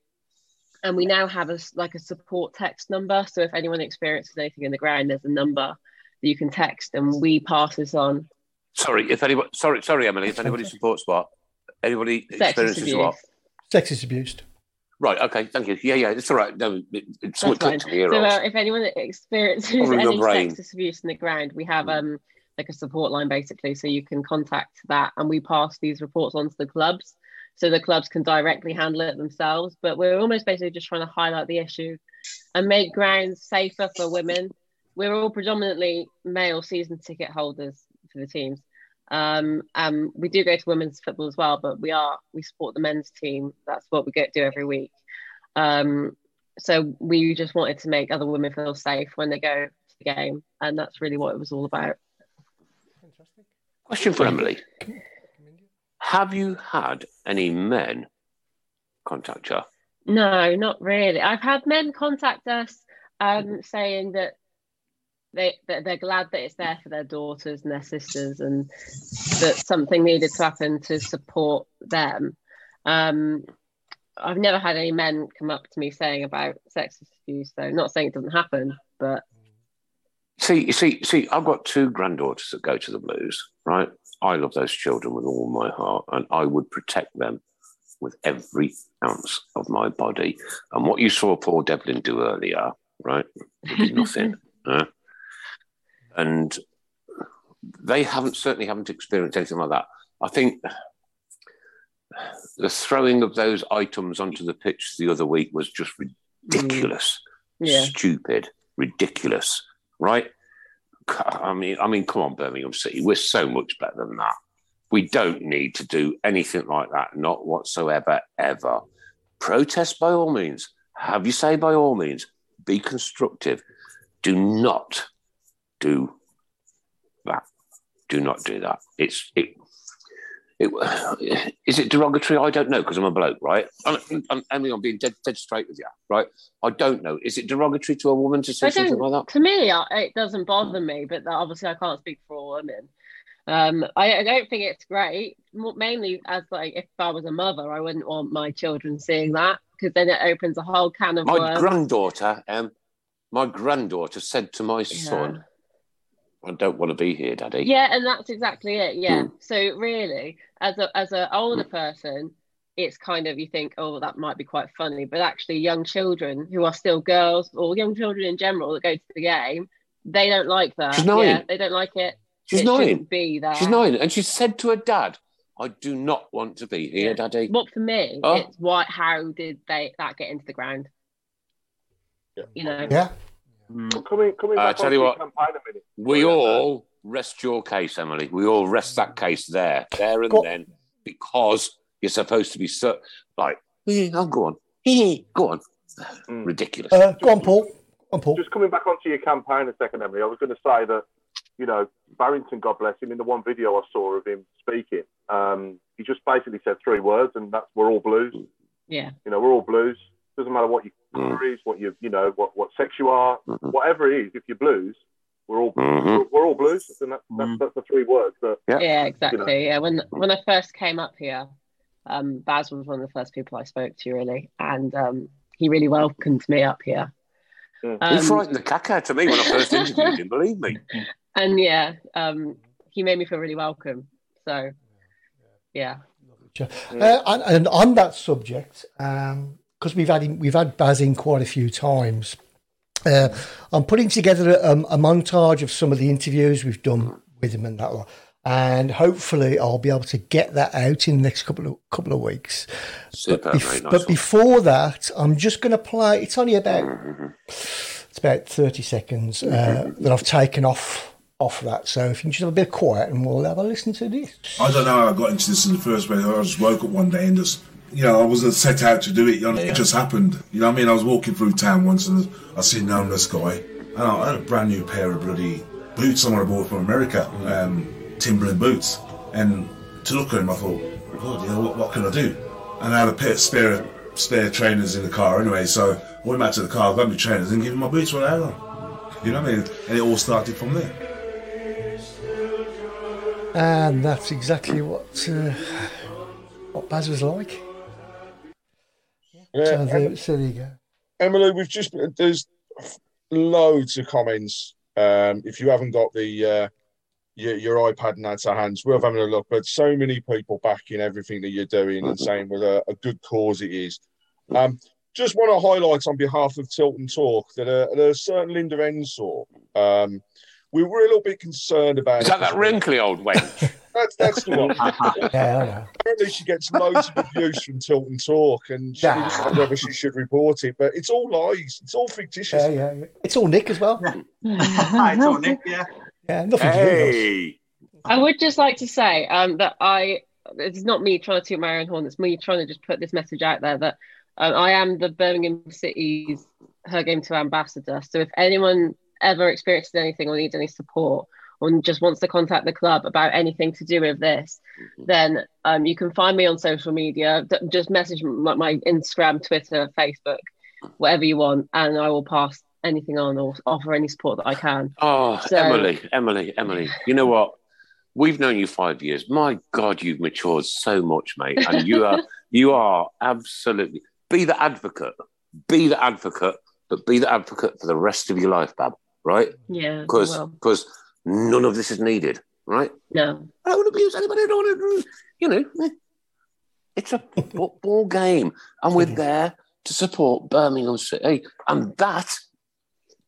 And we now have a support text number. So if anyone experiences anything in the ground, there's a number that you can text, and we pass this on. Sorry, Emily. If anybody supports what? Anybody experiences what? Sexist abuse. Right. Okay. Thank you. Yeah. It's all right. No, it's good to hear. So if anyone experiences any sexist abuse in the ground, we have a support line basically, so you can contact that, and we pass these reports on to the clubs. So the clubs can directly handle it themselves, but we're almost basically just trying to highlight the issue and make grounds safer for women. We're all predominantly male season ticket holders for the teams. We do go to women's football as well, but we support the men's team. That's what we do every week. So we just wanted to make other women feel safe when they go to the game, and that's really what it was all about. Fantastic. Question for Emily. Have you had any men contact you? No, not really. I've had men contact us saying that they're glad that it's there for their daughters and their sisters, and that something needed to happen to support them. I've never had any men come up to me saying about sexist abuse, though. Not saying it doesn't happen, but... See, I've got two granddaughters that go to the Blues, right? I love those children with all my heart, and I would protect them with every ounce of my body. And what you saw Paul Devlin do earlier, right? Did nothing. And they certainly haven't experienced anything like that. I think the throwing of those items onto the pitch the other week was just ridiculous, stupid, ridiculous, right? I mean, come on, Birmingham City, we're so much better than that. We don't need to do anything like that, not whatsoever, ever. Protest by all means. Have your say by all means. Be constructive. Do not do that. Do not do that. Is it derogatory? I don't know, because I'm a bloke, right? Emily, I'm being dead straight with you, right? I don't know. Is it derogatory to a woman to say something like that? To me, it doesn't bother me, but obviously I can't speak for all women. I don't think it's great, mainly as, like, if I was a mother, I wouldn't want my children seeing that, because then it opens a whole can of worms. My granddaughter said to my son, I don't want to be here, Daddy. Yeah, and that's exactly it, yeah. Mm. So really, as an older person, it's kind of, you think, oh, that might be quite funny, but actually young children who are still girls, or young children in general that go to the game, they don't like that. She's annoying. Yeah, they don't like it. She's annoying. She's annoying. And she said to her dad, I do not want to be here, Daddy. But for me, it's how did that get into the ground? Yeah. You know? Yeah. Coming back, tell you what, we all rest your case, Emily. We all rest that case there and then, because you're supposed to be so like, I'll go on. Ridiculous. Go on, Paul. Just coming back onto your campaign a second, Emily. I was going to say that, you know, Barrington, God bless him, in the one video I saw of him speaking, he just basically said three words, and that's, we're all blues. Yeah. You know, we're all blues. Doesn't matter what your career is, what what sex you are, whatever it is. If you're blues, we're all blues, and that's the three words. That, yeah, exactly. You know. Yeah, when I first came up here, Baz was one of the first people I spoke to, really, and he really welcomed me up here. Yeah. He frightened the cack out of me when I first interviewed him. Believe me. And he made me feel really welcome. So, yeah. And on that subject. Because we've had Baz in quite a few times. I'm putting together a montage of some of the interviews we've done with him and that lot, and hopefully I'll be able to get that out in the next couple of weeks. Super, but before that, I'm just going to play. It's only about 30 seconds that I've taken off that. So if you can just have a bit of quiet, and we'll have a listen to this. I don't know how I got into this in the first place. I just woke up one day and just. You know, I wasn't set out to do it. You know, it just happened. You know what I mean? I was walking through town once and I seen an homeless guy. And I had a brand new pair of bloody boots someone I bought from America, Timberland boots. And to look at him, I thought, God, you know, what can I do? And I had a pair of spare trainers in the car anyway. So I went back to the car, got my trainers and gave him my boots when I had on. You know what I mean? And it all started from there. And that's exactly what Baz was like. Yeah, so there you go. Emily, there's loads of comments. If you haven't got the your iPad and that's our hands, we're having a look. But so many people backing everything that you're doing and saying what a good cause it is. Just want to highlight on behalf of Tilton Talk that a certain Linda Ensor, we were a little bit concerned about. Is that wrinkly old wench? That's the one. Apparently she gets loads of abuse from Tilton Talk, and she doesn't know whether she should report it, but it's all lies. It's all fictitious. Yeah. It's all Nick as well. It's all Nick, yeah. Yeah, nothing to do with us. I would just like to say that it's not me trying to toot my own horn, it's me trying to just put this message out there that I am the Birmingham City's Her Game 2 ambassador. So if anyone ever experiences anything or needs any support, or just wants to contact the club about anything to do with this, then you can find me on social media. Just message my Instagram, Twitter, Facebook, whatever you want, and I will pass anything on or offer any support that I can. Oh, so, Emily, you know what? We've known you 5 years. My God, you've matured so much, mate. And you are absolutely... Be the advocate, but be the advocate for the rest of your life, Bab, right? Yeah, because... none of this is needed, right? No. I don't want to abuse anybody. I don't want to, you know. It's a football game, and we're there to support Birmingham City, and that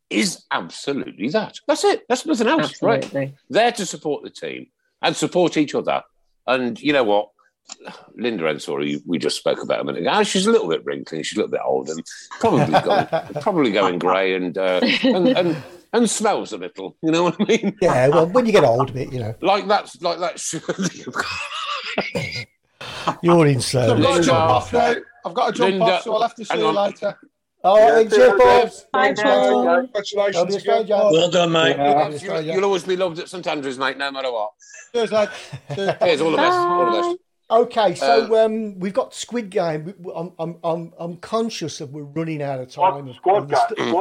is absolutely that. That's it. That's nothing else, absolutely. Right? There to support the team and support each other. And you know what? Linda Ensor, we just spoke about a minute ago. She's a little bit wrinkly, she's a little bit old, and probably going grey, and smells a little. You know what I mean? Yeah. Well, when you get old, a bit, you know, like that sugar that you've got. You're in so. I've got a jump off, so I'll have to see you later. All right, cheers, thanks, Paul. Congratulations. Well done, mate. Yeah, you'll always be loved at St Andrews, mate, no matter what. Cheers, lad. Cheers, all the best. All the best. Okay, so we've got Squid Game. I'm conscious that we're running out of time. Squid Game.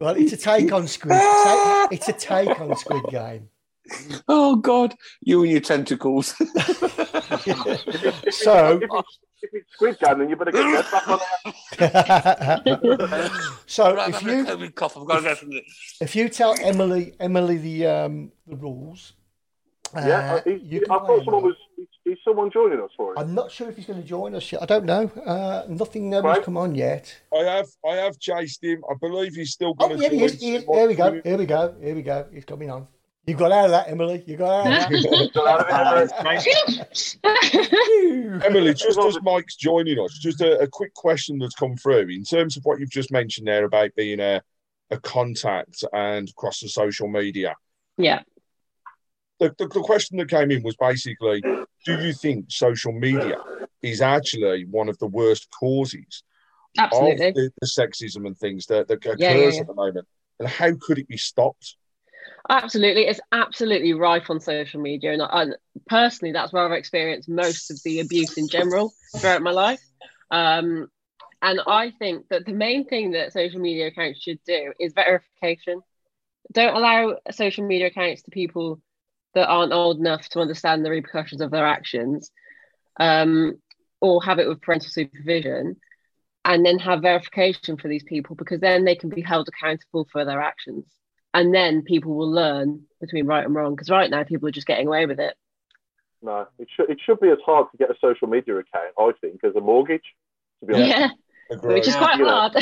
Well, it's a take on Squid. It's a take on Squid Game. Oh God, you and your tentacles. So. If it's Squid Game, then you better get that back on there. So right, if you tell Emily the rules, Is someone joining us for it? I'm not sure if he's going to join us yet. I don't know. Nobody's come on yet. I have chased him. I believe he's still going to join. He is. Here we go. He's coming on. You got out of that, Emily. Emily, just as Mike's joining us, just a quick question that's come through. In terms of what you've just mentioned there about being a contact and across the social media. Yeah. The question that came in was basically, do you think social media is actually one of the worst causes of the sexism and things that occurs at the moment? And how could it be stopped? Absolutely. It's absolutely rife on social media. And personally, that's where I've experienced most of the abuse in general throughout my life. And I think that the main thing that social media accounts should do is verification. Don't allow social media accounts to people that aren't old enough to understand the repercussions of their actions, or have it with parental supervision, and then have verification for these people, because then they can be held accountable for their actions. And then people will learn between right and wrong, because right now people are just getting away with it. No, it should be as hard to get a social media account, I think, as a mortgage, to be honest. Yeah, which is quite hard.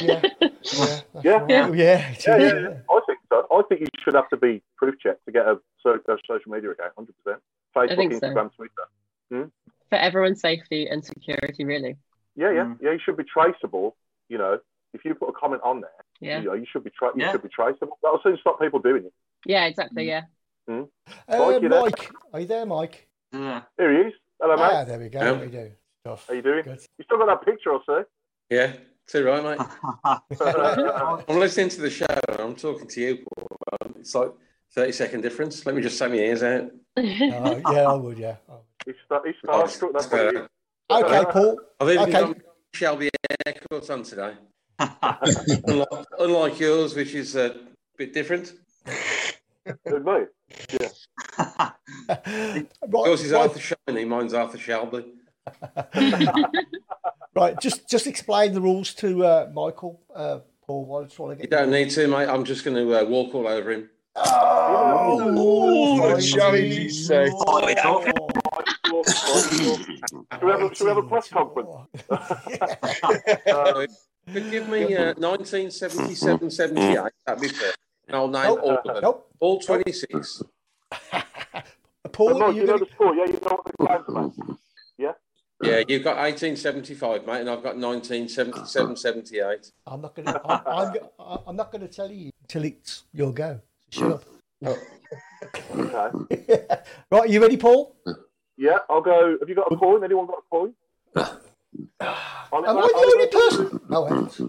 Yeah. I think so. I think you should have to be proof-checked to get a social media account, 100%. Facebook, so. Instagram, Twitter. For everyone's safety and security, really. Yeah, you should be traceable, you know. If you put a comment on there, you should be traceable. That'll soon stop people doing it. Yeah, exactly. Yeah. Mm. Mike, are you there, Mike? Yeah. Here he is. Hello, mate. Ah, there we go. How are you doing? How you doing? Good. You still got that picture, I'll say. Yeah, it's all right, mate. I'm listening to the show. I'm talking to you, Paul. It's like 30-second difference. Let me just say my ears out. I would. Yeah. He's starstruck. That's what it is. Okay, Paul. I've even got Shelby haircuts on today. unlike yours, which is a bit different. Good. Yeah. Yours is Arthur Shiny, mine's Arthur Shelby. Right, just explain the rules to Michael, Paul. You don't need to, mate. I'm just going to walk all over him. Oh, Shiny! Should we have a press conference? Could give me 1977, 78. That'd be fair. And I'll name all of them. All 26. Paul, you know the score. Yeah, you know what the times are. Yeah? Yeah, you've got 1875, mate, and I've got 1977, 78. I'm not going to tell you till it's your go. Shut up. Okay. Right, you ready, Paul? Yeah, I'll go. Have you got a coin? Anyone got a coin? Am I the only person? No,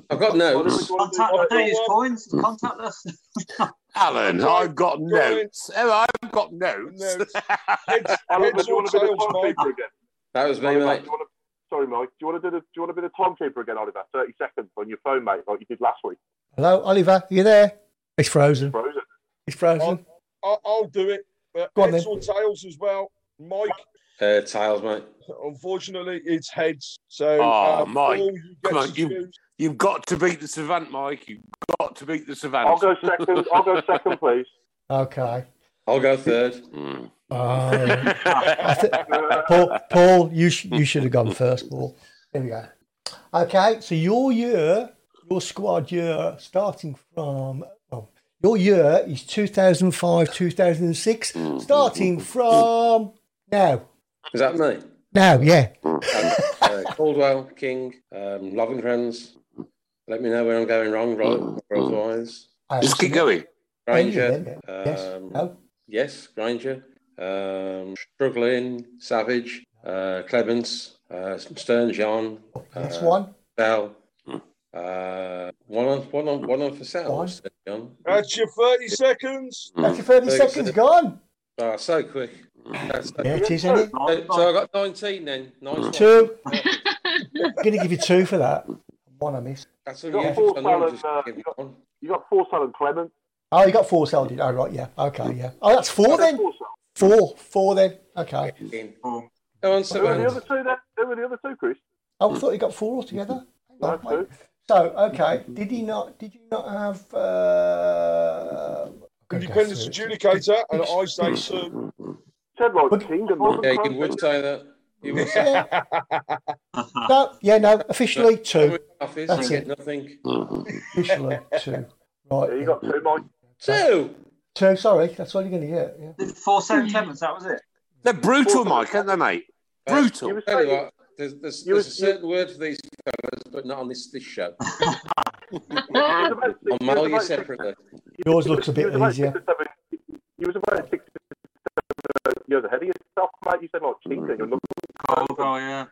I've got notes. Contact us. Alan, I've got notes. Emma, I've got notes. Alan, do you want a bit of timekeeper again? That was me, mate. Sorry, Mike. Do you want a bit of timekeeper again, Oliver? 30 seconds on your phone, mate, like you did last week. Hello, Oliver. Are you there? It's frozen. It's frozen. I'll do it. Go on, heads or tails as well, Mike. Tails, mate. Unfortunately, it's heads. So, Mike, come on, you've got to beat the savant, Mike. You've got to beat the savant. I'll go second, please. Okay. I'll go third. Paul, you should have gone first, Paul. There we go. Okay, so your squad year, starting from Your year is 2005, 2006, starting from now. Is that me? Now, yeah. Caldwell, King, Loving Friends. Let me know when I'm going wrong, right? Otherwise, just keep going. Granger. Yes, Granger. Struggling, Savage, Clements, Stern, John. That's one. Bell. One on for Sal. That's your 30 seconds. That's your 30 seconds gone. Oh, so quick. That's so quick. It is, isn't it? So I got 19 then. 2. I'm going to give you 2 for that. 1 I missed. That's all you got. You got 4 Sal and Clement. Oh, you got 4 Sal, did you? Oh, right, yeah. Okay, yeah. Oh, that's 4 then? 4 then. Okay. Go on, so who were the other 2 then? Who were the other 2, Chris? Oh, I thought you got 4 altogether. No, so okay, did you not have independence adjudicator and I say so? Said like Kingdom. Yeah, you would say that. You would say no, yeah, no. Officially 2. Office, that's it. Nothing. Officially 2. Right. Yeah, you got 2, Mike. 2. Sorry, that's all you're going to get. Yeah. 4 7 Clements. That was it. They're brutal, Mike, aren't they, mate? Brutal. There's a certain word for these fellas, but not on this show. I'll mail you separately. Yours looks a bit easier. You was about 6 years ahead of yourself, mate. You said, like, cheating. You're looking yeah.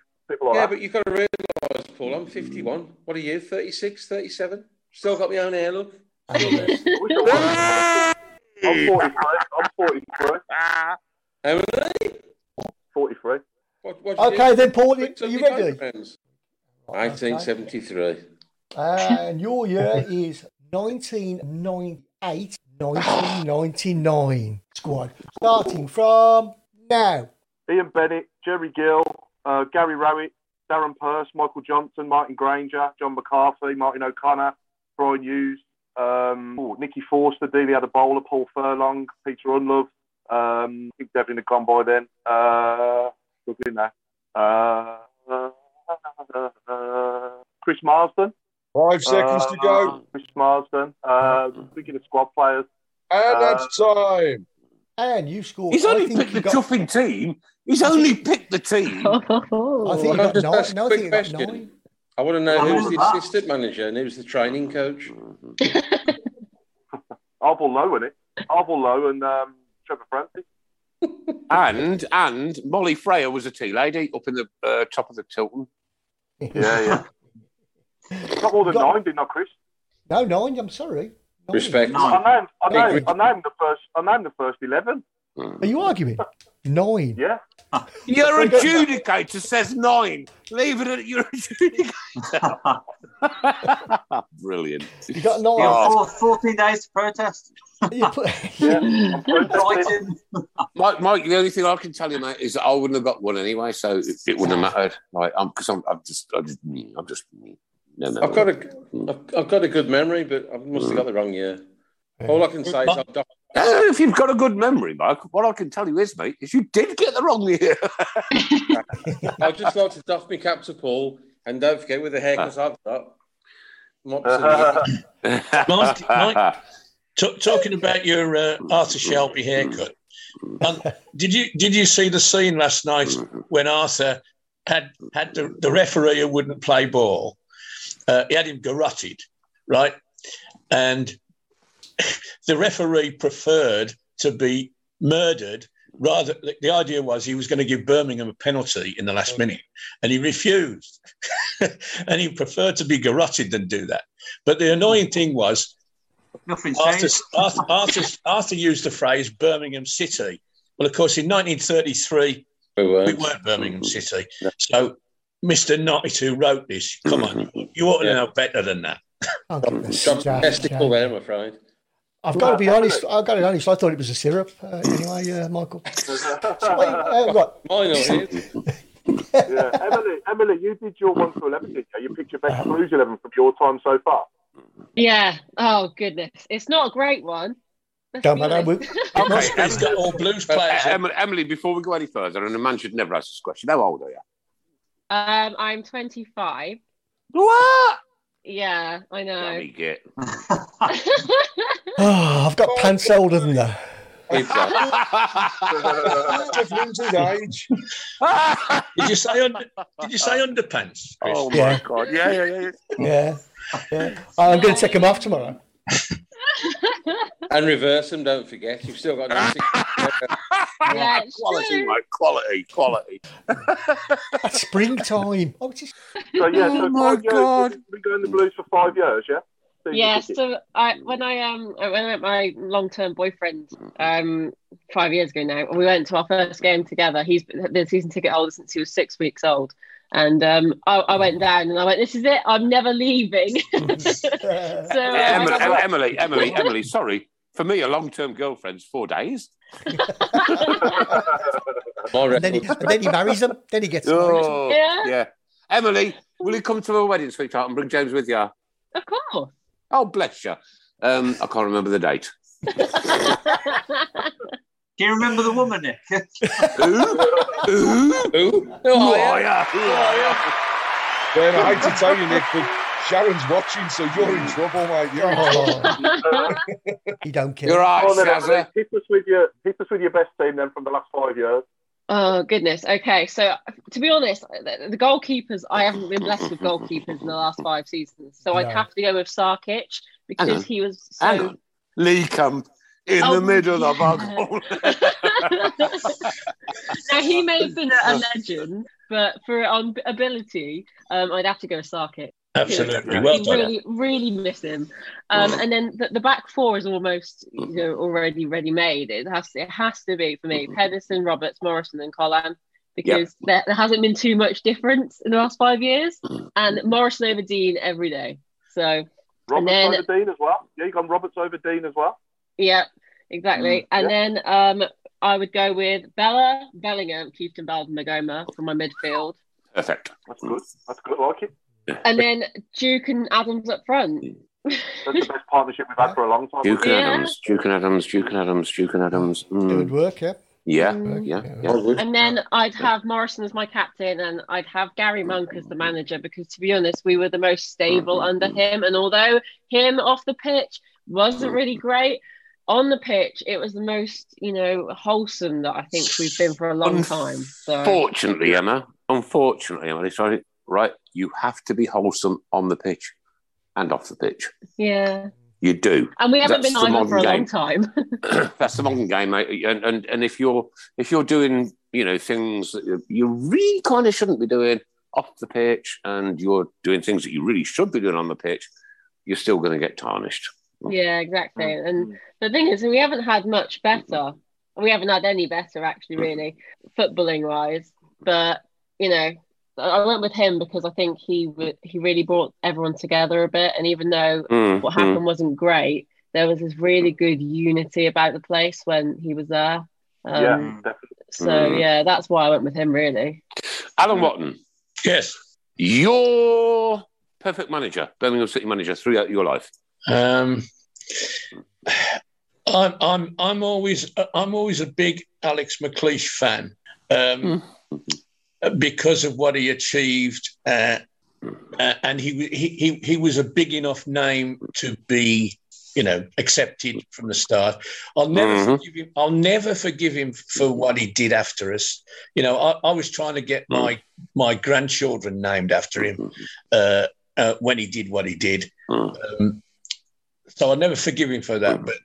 Yeah, but you've got to realise, Paul, I'm 51. What are you, 36, 37? Still got my own hair, look. I'm 43. How many? 43. What then, Paul, are you ready? 1973. And your year is 1998, 1999 squad. Starting from now. Ian Bennett, Jerry Gill, Gary Rowett, Darren Purse, Michael Johnson, Martin Granger, John McCarthy, Martin O'Connor, Brian Hughes, Nicky Forster, Dealey Adebola, Paul Furlong, Peter Unlove. I think Devlin had gone by then. Chris Marsden. 5 seconds to go. Chris Marsden. Speaking of squad players. And that's time. And you scored. He's only picked the chuffing team. He's only picked the team. I think you got 9. Quick question. I want to know who's the assistant manager and who's the training coach. Arval Lowe, isn't it? Arval Lowe and Trevor Francis. And Molly Freya was a tea lady up in the top of the Tilton. Yeah. Not more than 9, did not, Chris? No, 9. I'm sorry. 9. Respect. 9. I named the first 11. Are you arguing? 9. Yeah. Your adjudicator says 9. Leave it at your adjudicator. Brilliant. You got 9. 14 days to protest. I'm protesting. Mike, the only thing I can tell you, mate, is that I wouldn't have got 1 anyway, so it wouldn't have mattered. Like, because I'm just. No. I've got a good memory, but I must have got the wrong year. All I can say is I've done. I don't know if you've got a good memory, Mike. What I can tell you is, mate, is you did get the wrong year. I'd just like to doff my cap to Paul, and don't forget with the haircuts I've got. Mike, talking about your Arthur Shelby haircut, did you see the scene last night when Arthur had the referee who wouldn't play ball? He had him garroted, right? And the referee preferred to be murdered. Rather, the idea was he was going to give Birmingham a penalty in the last minute, and he refused. And he preferred to be garroted than do that. But the annoying thing was, Arthur used the phrase Birmingham City. Well, of course, in 1933, we weren't Birmingham City. So Mr. Knight, who wrote this, come on, you ought to know better than that. Testicle there, I'm afraid. I've got to be honest. I thought it was a syrup. Anyway, Michael. Mine is. Yeah, Emily, you did your 1 to 11, didn't you? You picked your best Blues 11 from your time so far. Yeah. Oh goodness, it's not a great one. It's got all Blues players. Emily, before we go any further, and a man should never ask this question. How old are you? I'm 25. What? Yeah, I know. Let me get. I've got pants older than that. Of Lindsay's age. Did you say underpants? Oh my God! Yeah. I'm going to take them off tomorrow. And reverse them. Don't forget, you've still got quality. That's springtime. Oh my God! We've been going the Blues for 5 years, yeah. Yeah, so when I met my long-term boyfriend 5 years ago now, and we went to our first game together. He's been the season ticket holder since he was 6 weeks old, and I went down and I went, "This is it. I'm never leaving." So Emily, sorry. For me, a long-term girlfriend's 4 days. and then he marries them. Then he gets married. Yeah. Emily, will you come to our wedding, sweetheart, and bring James with you? Of course. Oh, bless you. I can't remember the date. Do you remember the woman, Nick? Who? Who are you? Well, I hate to tell you, Nick, but Sharon's watching, so you're in trouble, mate. You don't care. You're right, Shazza. Hit us with your best team, then, from the last 5 years. Oh, goodness. Okay, so to be honest, the goalkeepers, I haven't been blessed with goalkeepers in the last 5 seasons. So I'd have to go with Sarkic because he was so... Lee Camp in the middle of our goal. Now, he may have been a legend, but for ability, I'd have to go with Sarkic. Absolutely, well done. Really miss him. And then the back four is almost already ready-made. It has to be for me Pedersen, Roberts, Morrison, and Collan, because there hasn't been too much difference in the last 5 years. And Morrison over Dean every day. So Roberts over Dean as well. Yeah, you got Roberts over Dean as well. Yeah, exactly. And then I would go with Bella, Bellingham, Keefton, Baldwin, Magoma for my midfield. Perfect. That's good. That's good. I like it. And then Duke and Adams up front. That's the best partnership we've had for a long time. Duke and Adams. It would work, yeah. Yeah. And then I'd have Morrison as my captain, and I'd have Gary Monk as the manager, because to be honest, we were the most stable under him. And although him off the pitch wasn't really great, on the pitch, it was the most, wholesome that I think we've been for a long time. So. Unfortunately, Emma, sorry. Right, you have to be wholesome on the pitch and off the pitch. Yeah, you do. And we haven't been either for a long time. That's the modern game, mate. And if you're doing things that you really kind of shouldn't be doing off the pitch, and you're doing things that you really should be doing on the pitch, you're still going to get tarnished. Yeah, exactly. And the thing is, we haven't had much better. We haven't had any better, actually, really, footballing wise. But I went with him because I think he really brought everyone together a bit, and even though what happened wasn't great, there was this really good unity about the place when he was there. That's why I went with him, really. Alan Watton. Yes. Your perfect manager, Birmingham City manager throughout your life. I'm always a big Alex McLeish fan. Because of what he achieved, and he was a big enough name to be, accepted from the start. I'll never forgive him for what he did after us. I was trying to get my grandchildren named after him when he did what he did. So I'll never forgive him for that. But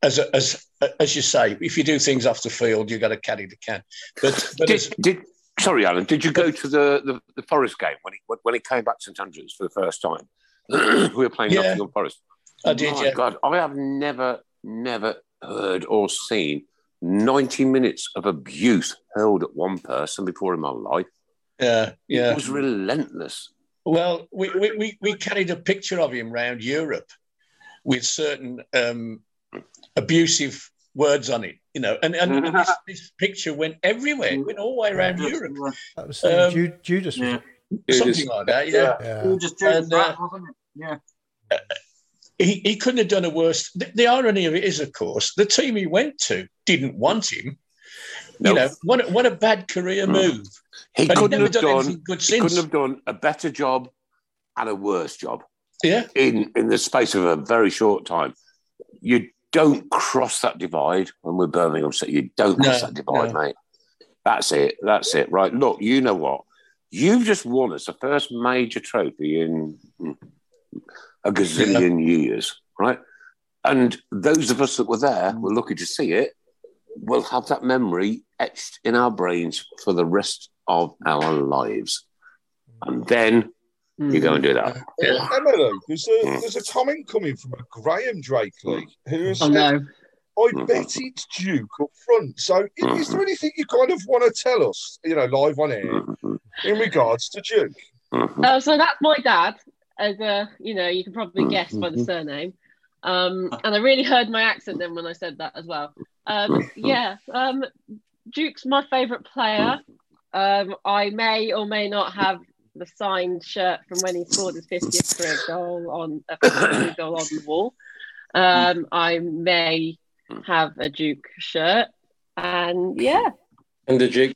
as you say, if you do things off the field, you've got to carry the can. Sorry, Alan, did you go to the Forest game when it came back to St Andrews for the first time? We were playing Nottingham Forest. I did, yeah. God, I have never heard or seen 90 minutes of abuse hurled at one person before in my life. Yeah. It was relentless. Well, we carried a picture of him round Europe with certain abusive words on it, and this picture went everywhere. It went all the way around Europe. That was Judas, yeah. Something like that, yeah. Judas, wasn't it? Yeah. He couldn't have done a worse. The irony of it is, of course, the team he went to didn't want him. Nope. What a bad career move. He couldn't have done a better job and a worse job. yeah, in the space of a very short time. You don't cross that divide when we're Birmingham City. You don't cross that divide, mate. That's it. That's it. Right. Look, you know what? You've just won us the first major trophy in a gazillion years, right? And those of us that were there were lucky to see it. We'll have that memory etched in our brains for the rest of our lives. And then you go and do that. Yeah. Emily, there's a comment coming from Graham Drakeley, who is I bet it's Duke up front. So is there anything you kind of want to tell us, you know, live on air, in regards to Duke? So that's my dad, as a, you know, you can probably guess by the surname. And I really heard my accent then when I said that as well. Duke's my favourite player. I may or may not have the signed shirt from when he scored his 50th career goal on the wall. I may have a Duke shirt, and and the Duke.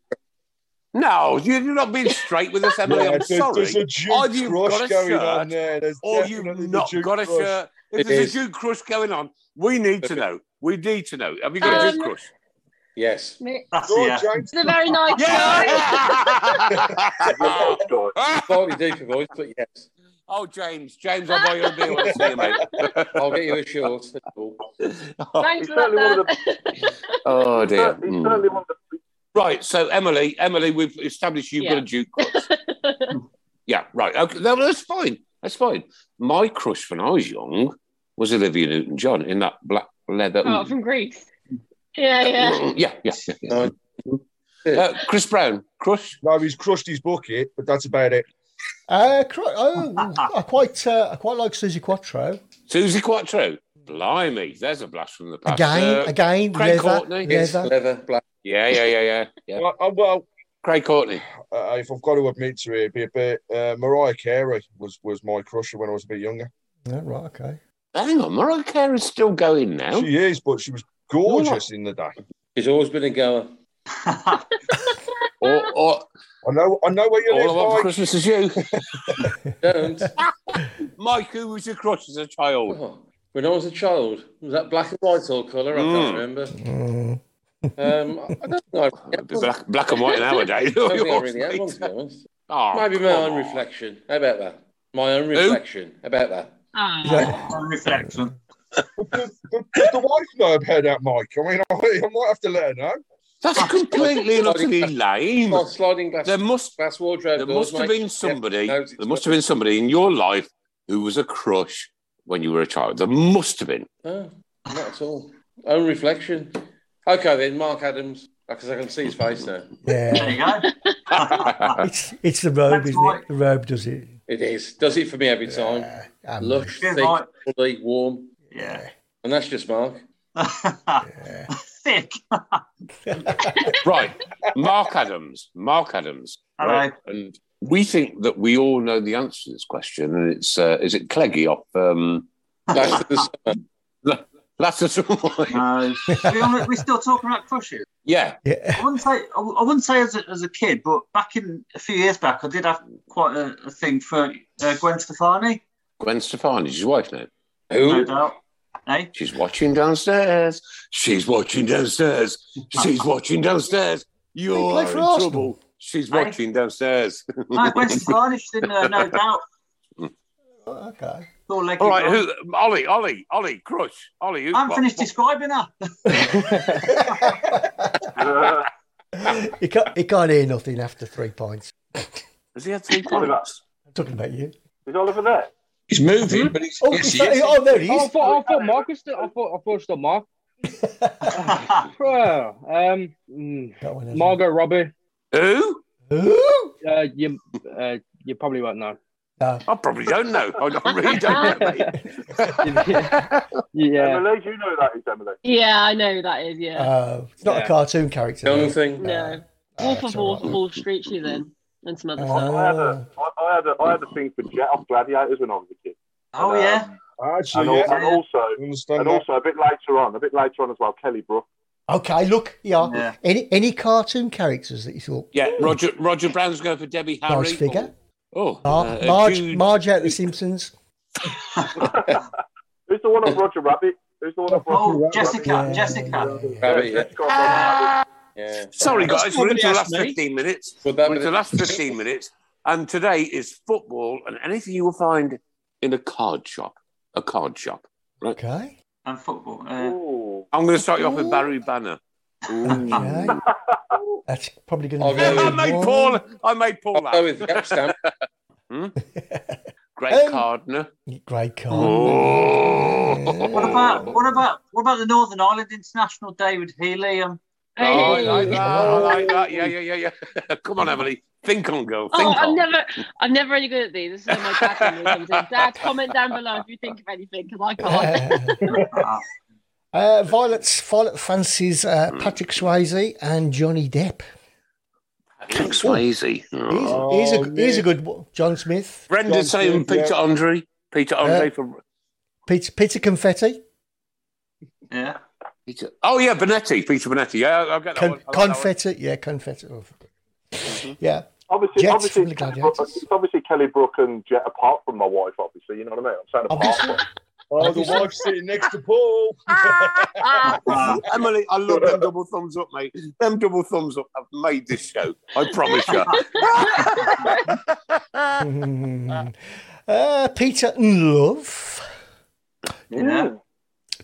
No, you're not being straight with us, Emily. I'm sorry. There's a Duke crush going on there. Or you've not got a shirt. If there's a Duke crush going on, we need to know. We need to know. Have you got a Duke crush? Yes. It's a very nice guy. Slightly deeper voice, but yes. Oh, James. James, I'll buy you a beer when I see you, mate. I'll get you a short. Thanks for that. Oh, dear. He's certainly one of the... Right, so Emily, we've established you've got a Duke crush. Right. Okay, no, that's fine. That's fine. My crush when I was young was Olivia Newton-John in that black leather. Oh, from Greece. Yeah. Chris Brown, crush? No, he's crushed his bucket, but that's about it. I quite like Susie Quattro. Susie Quattro? Blimey, there's a blast from the past. Again, Craig Courtney. Leather, black. Yeah. Well, Craig Courtney. If I've got to admit to it, it'd be a bit. Mariah Carey was my crusher when I was a bit younger. Yeah, right, okay. Hang on, Mariah Carey's still going now. She is, but she was gorgeous in the day. She's always been a goer. I know where you live, Mike. All I want for Christmas is you. Don't. Mike, who was your crush as a child? Oh, when I was a child, was that black and white or colour? I can't remember. I don't know. Black and white nowadays. I don't think I really had one, to be honest. Oh, maybe my own reflection. How about that? My own reflection. How about that? My own reflection. Does the wife know about that, Mike? I mean, I might have to let her know. That's completely and utterly lame. Sliding glass, glass wardrobe. There must have been somebody in your life who was a crush when you were a child. There must have been. Oh, not at all. Own reflection. Okay, then, Mark Adams, because I can see his face now. Yeah. There you go. It's the robe, isn't it? The robe does it. It is. Does it for me every time. Lush, thick, lovely, warm. Yeah. And that's just Mark. Thick. Right. Mark Adams. Hello. Right? And we think that we all know the answer to this question, and it's, is it Cleggie off Last of the Summer? Last of the Summer. We're still talking about crushes? Yeah. I wouldn't say as a kid, but back in a few years back, I did have quite a thing for Gwen Stefani. Gwen Stefani, his wife now. Who? No doubt. Hey? She's watching downstairs. You're in trouble. She's watching downstairs. No, Gwen Stefani, she's in No Doubt. Okay. All right, Ollie, crush. Ollie, who? I haven't finished describing her. He can't hear nothing after 3 pints. Has he had 3 pints? I'm talking about you. Is Oliver there? He's moving, but he's... Yes. Oh, there he is. I thought Mark was still... I thought still Mark. Margot Robbie. Who? You probably won't know. No. I probably don't know. I really don't know, mate. Yeah. Emily, do you know who that is, Emily? Yeah, I know who that is, yeah. It's not a cartoon character. No. Wolf of Wall Street, she's in. And some other stuff. I had a thing for Jet off Gladiators when I was a kid. Oh, and, actually, and also a bit later on as well, Kelly Brook. Okay, look, yeah. Any cartoon characters that you thought? Yeah, Roger Brown's going for Debbie Harry. Nice figure. Marge out the Simpsons. Who's the one of Roger Rabbit? Who's the one of Roger Rabbit? Jessica. Rabbit, yeah. Yeah. Sorry, guys, we're into the last 15 minutes. And today is football and anything you will find in a card shop. Right? Okay. And football. I'm going to start you off with Barry Banner. Okay. That's probably going to be... I made Paul out. With the gap stamp. Greg Cardner. Greg Cardner. Yeah. What about the Northern Ireland International, David Healy? I like that. Yeah. Come on, Emily. Think on. I'm never really good at these. This is on my pattern or something. Dad, comment down below if you think of anything, because I can't. Violet fancies Patrick Swayze and Johnny Depp. Patrick Swayze. He's a good one. John Smith. Brenda's saying Peter Andre for... Peter Confetti. Yeah. Peter Bonetti. Yeah, I'll get that one. Confetti. Yeah, Confetti. Oh, mm-hmm. Yeah. Obviously, Kelly Brook and Jet, apart from my wife, obviously. You know what I mean? I'm saying apart from... Oh, the wife sitting next to Paul. Emily, I love them double thumbs up, mate. Them double thumbs up have made this show. I promise you. Peter Love. Yeah.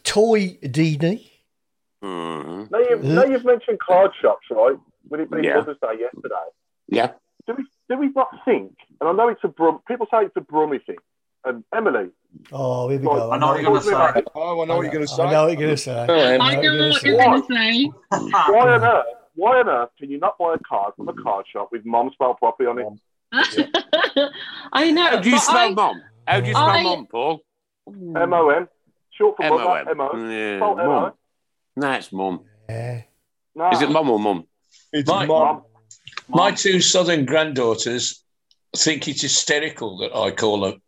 Toy Dini. Mm. Now you've mentioned card shops, right? When it being Mother's Day yesterday. Yeah. Do we not think, and I know it's a Brum, people say it's a Brummy thing, and Emily. Oh, here we go. I know what you're going to say. I know what you're going to say. Why on earth can you not buy a card from a card shop with mum spelled properly on it? Yeah. I know. How do you spell mum? How do you spell mum, Paul? M-O-M. Short for mum. M-O. No, it's mum. Yeah. No. Is it mum or mum? It's mum. My two southern granddaughters think it's hysterical that I call her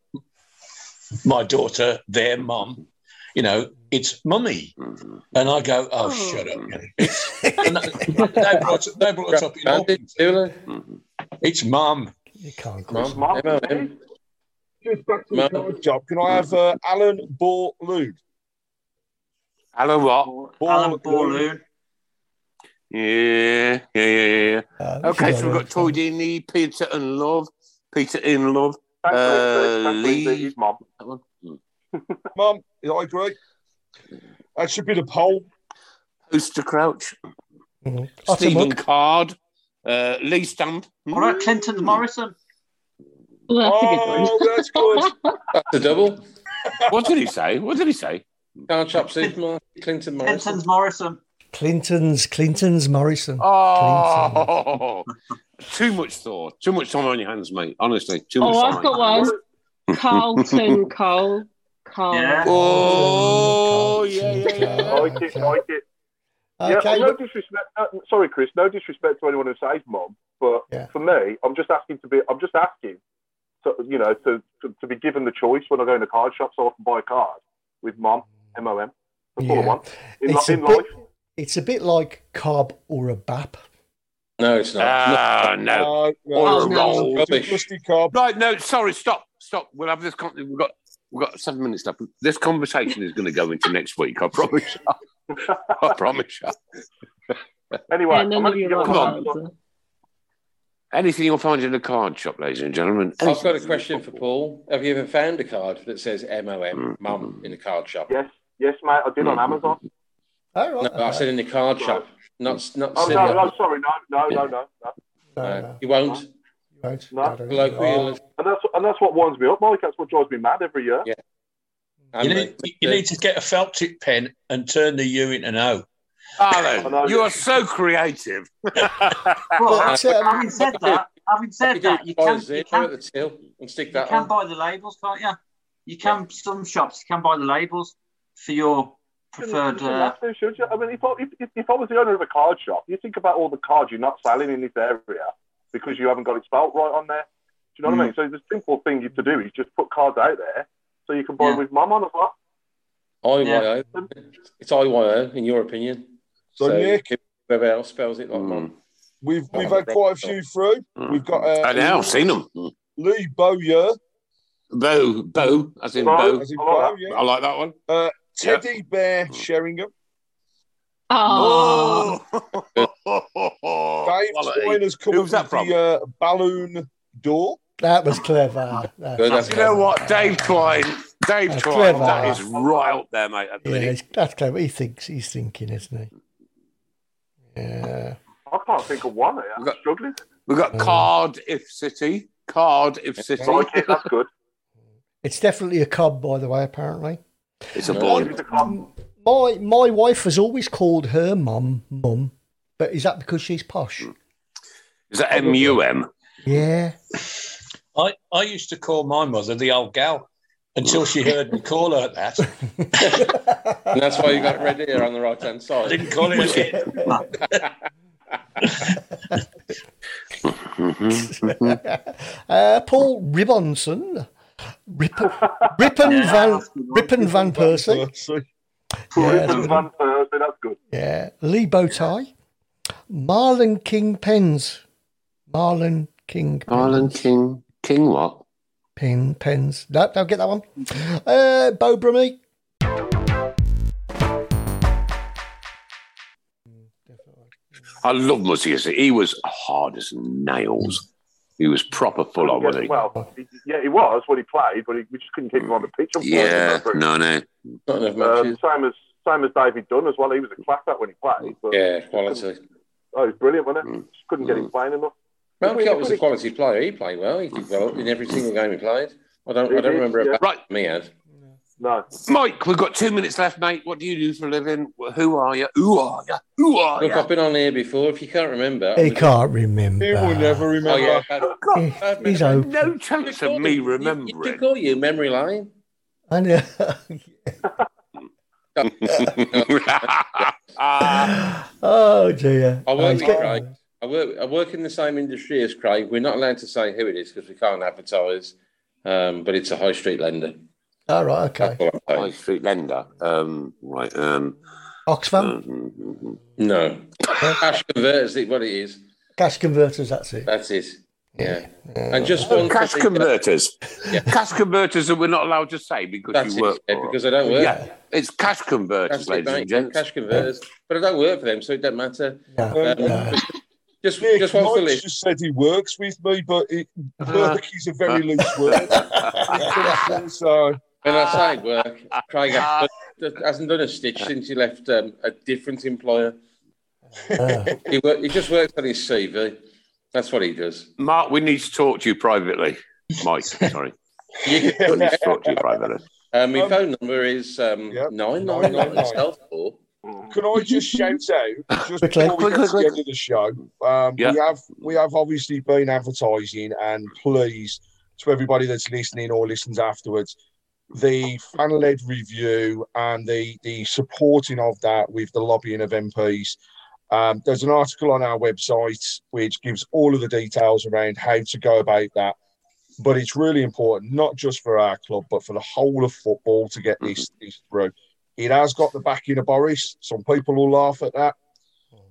my daughter their mum. You know, it's mummy. Mm-hmm. And I go, oh, shut up. They brought us up in Auckland. Mm-hmm. It's mum. You can't call it mum. Just back to the card shop. Can I have Alan Borlood? Alan what? Alan Borlood. Yeah. Okay, so we've got Toy Dini, Peter in Love. Lee. Mum. Mum, I agree. That should be the poll. Poster Crouch. Mm-hmm. Stephen Card. Lee Stamp. All right, Clinton Morrison. Oh, that's good. That's a double. What did he say? Card shop supermarket. Clinton's Morrison. Oh, Clinton. Too much time on your hands, mate. Honestly, too much time. Oh, I've got one. Carlton Cole. Yeah. Oh, yeah. I like it. Okay. Yeah, no disrespect. Sorry, Chris. No disrespect to anyone who says mum, but for me, I'm just asking to be given the choice when I go in the card shop, so I can buy a card with mum, M-O-M. One. In life. It's a bit like carb or a bap. No, it's not. No. Rusty carb. Right, no, sorry, stop. We'll have this. We've got 7 minutes left. This conversation is going to go into next week. I promise you. Anyway, come on. Anything you'll find in a card shop, ladies and gentlemen. I've got a question for Paul. Have you ever found a card that says M-O-M, mum, in a card shop? Yes, mate. I did on Amazon. Oh, right. No, I said in the card shop. Not. Oh, sorry. No. No. You won't. You won't. No. Colloquial. And that's what winds me up, Mike. That's what drives me mad every year. Yeah. You need to get a felt tip pen and turn the U into an O. Alan, you are so creative. Having said that, you can buy the labels, can't you? Some shops can buy the labels for your preferred. Should you? I mean, if I was the owner of a card shop, you think about all the cards you're not selling in this area because you haven't got it spelt right on there. Do you know what I mean? So the simple thing to do is just put cards out there so you can buy with mum on as well. IYO. Yeah. It's IYO, in your opinion. So Nick, whoever else spells it like mum. We've had quite a few through. We've got. I know, I've seen them. Lee Bowyer. Bo, as in Bo. I like that one. Teddy Bear Sheringham. Dave come. Who's that from? The balloon door. That was clever. You know what, Dave Klein. Dave Klein. That is right up there, mate. Yeah, that's clever. He thinks he's thinking, isn't he? Yeah. I can't think of one. I'm struggling. We've got Cardiff City. Like it, that's good. It's definitely a cob, by the way, apparently. It's a boy. My wife has always called her mum, but is that because she's posh? Is that M-U-M? Yeah. I used to call my mother the old gal until she heard me call her that. And that's why you got it red here on the right-hand side. I didn't call it a kid. Paul Ribbonson. Rippon Van Persie. Rippon Van Persie, that's good. Yeah. Lee Bowtie. Marlon King Pens. No, don't get that one. Bo Brummie. I love Muzzy. He was hard as nails. He was proper full on, wasn't he? Well, yeah, he was when he played, but we just couldn't keep him on the pitch. Yeah, no. Same as David Dunn as well. He was a class act when he played. But yeah, quality. Oh, he was brilliant, wasn't he? Just couldn't get him playing enough. Melchett was a quality player. He played well. He did well in every single game he played. I don't remember about me had. No. Mike, we've got 2 minutes left, mate. What do you do for a living? Who are you? Look, I've been on here before. If you can't remember... He will never remember. Oh, yeah. He's no chance of me remembering. Did you call you Memory Lane? I know. Oh, dear. I work in the same industry as Craig. We're not allowed to say who it is because we can't advertise, but it's a high street lender. Oh, right, okay. High street lender. Right. Oxfam? No. Cash converters, what it is. Cash converters, that's it. That's it. Yeah. And just one cash converters. Yeah. Cash converters that we're not allowed to say because that's you work. It, because I don't work. Yeah. It's cash converters, ladies and gents. Cash converters. Yeah. But I don't work for them, so it doesn't matter. Yeah. Just one for Liz. Just said he works with me, but work is a very loose word. So. When I say work, Craig hasn't done a stitch since he left a different employer. He just works on his CV. That's what he does. Mark, we need to talk to you privately. Mike, sorry. We need to talk to you privately. My phone number is 9994. Can I just shout out, just before we get to the end of the show, we have obviously been advertising, and please, to everybody that's listening or listens afterwards, the fan-led review and the supporting of that with the lobbying of MPs. There's an article on our website which gives all of the details around how to go about that. But it's really important, not just for our club, but for the whole of football to get this through. It has got the backing of Boris. Some people will laugh at that.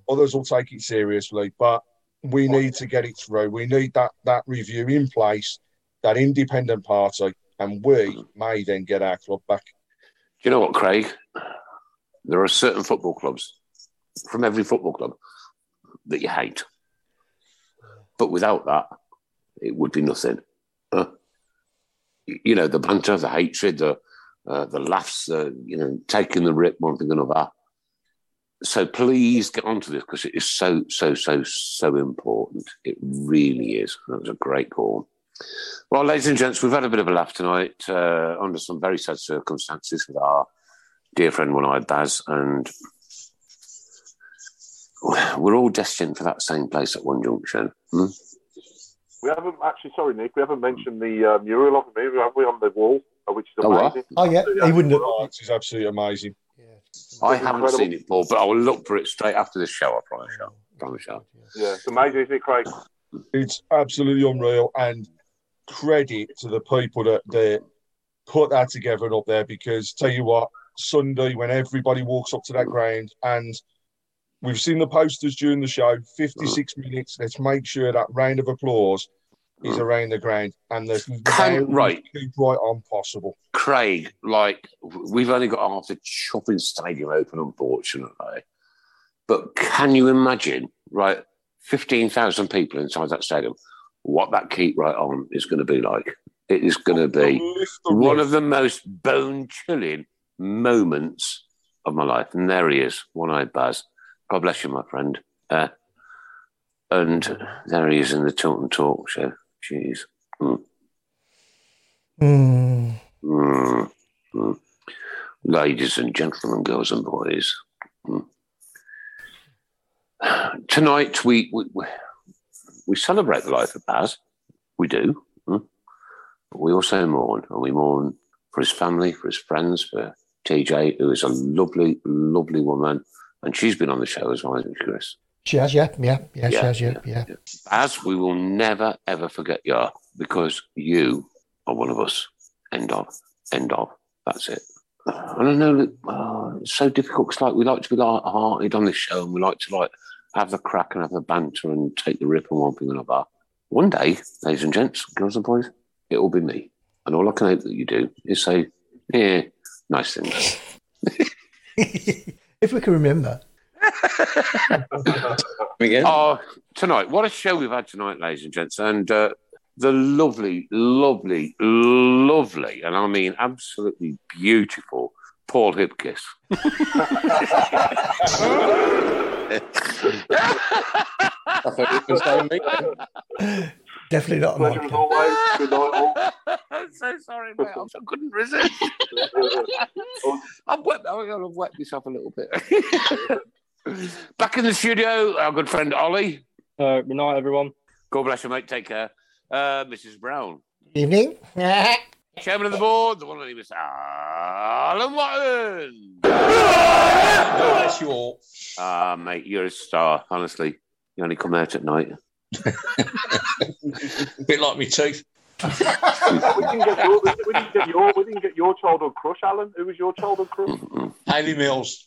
Others will take it seriously. But we need to get it through. We need that review in place, that independent party, and we may then get our club back. Do you know what, Craig? There are certain football clubs, from every football club, that you hate. But without that, it would be nothing. You know, the banter, the hatred, the laughs, taking the rip, one thing and another. So please get onto this because it is so, so, so, so important. It really is. That was a great call. Well, ladies and gents, we've had a bit of a laugh tonight under some very sad circumstances with our dear friend, One Eyed Baz, and we're all destined for that same place at one junction. We haven't actually, sorry, Nick, we haven't mentioned the mural of him, have we, on the wall? Which is amazing. Oh, yeah. He wouldn't have. It's absolutely amazing. Yeah. I haven't seen it, Paul, but I will look for it straight after this show, I promise you. Yeah, it's amazing, isn't it, Craig? It's absolutely unreal. And credit to the people that put that together up there, because tell you what, Sunday, when everybody walks up to that ground, and we've seen the posters during the show, 56 minutes, let's make sure that round of applause is around the ground, and there's too bright on possible. Craig, like, we've only got half the shopping stadium open, unfortunately. But can you imagine, right, 15,000 people inside that stadium, what that keep right on is going to be like? It is going to be one of the most bone-chilling moments of my life. And there he is, one-eyed Baz. God bless you, my friend. And there he is in the Tilton Talk Show. Jeez. Ladies and gentlemen, girls and boys. Tonight we celebrate the life of Baz. We do. But we also mourn, and we mourn for his family, for his friends, for TJ, who is a lovely, lovely woman. And she's been on the show as well, isn't she, Chris? She has, yeah. As we will never, ever forget you, because you are one of us. End of. That's it. And I know that it's so difficult, because like, we like to be light-hearted on this show, and we like to like have the crack and have the banter and take the rip and one thing and another. One day, ladies and gents, girls and boys, it will be me. And all I can hope that you do is say, yeah, nice things. If we can remember. Oh, tonight, what a show we've had tonight, ladies and gents. And the lovely, and I mean absolutely beautiful, Paul Hipkiss. I thought you were saying me then. Definitely not. Pleasure as always. Good night, all. I'm so sorry, mate. I couldn't resist. I've wept myself a little bit. Back in the studio, our good friend Ollie. Good night, everyone. God bless you, mate. Take care. Mrs. Brown. Evening. Chairman of the board, the one and only Mr. Alan Watton. God bless you all. Ah, mate, you're a star, honestly. You only come out at night. A bit like me too. We didn't get your childhood crush, Alan. Who was your childhood crush? Hayley Mills.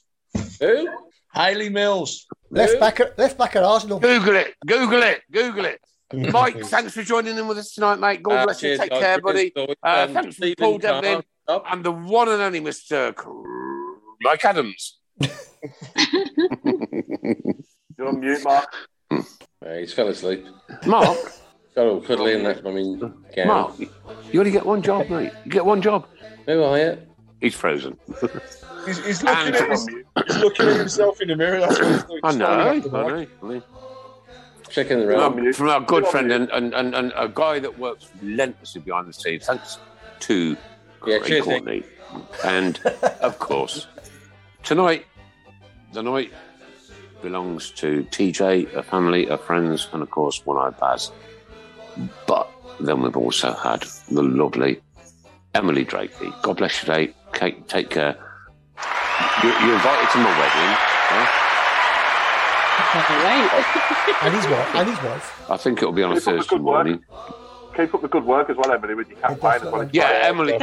Who? Hayley Mills. Left back at Arsenal. Google it. Mike, thanks for joining in with us tonight, mate. God bless you. Take care, buddy. Thanks for Paul Devlin and the one and only Mr. Mike Adams. You're on mute, Mark. Yeah, he's fell asleep. Mark? Got all cuddly and left him in the Mark, you only get one job, mate. You get one job. Who are you? He's frozen. He's looking at himself in the mirror. That's what he's doing. I know. Checking the room. From our good friend and a guy that works relentlessly behind the scenes. Thanks to Craig Courtney. And, of course, tonight, the night belongs to TJ, her family, her friends, and, of course, one-eyed Baz. But then we've also had the lovely Emily Drakeley. God bless you, Dave. Take care. You're invited to my wedding. Huh? And his wife. I think it'll be on a Thursday morning. Keep up the good work as well, Emily, with your campaign as well. Yeah, Emily.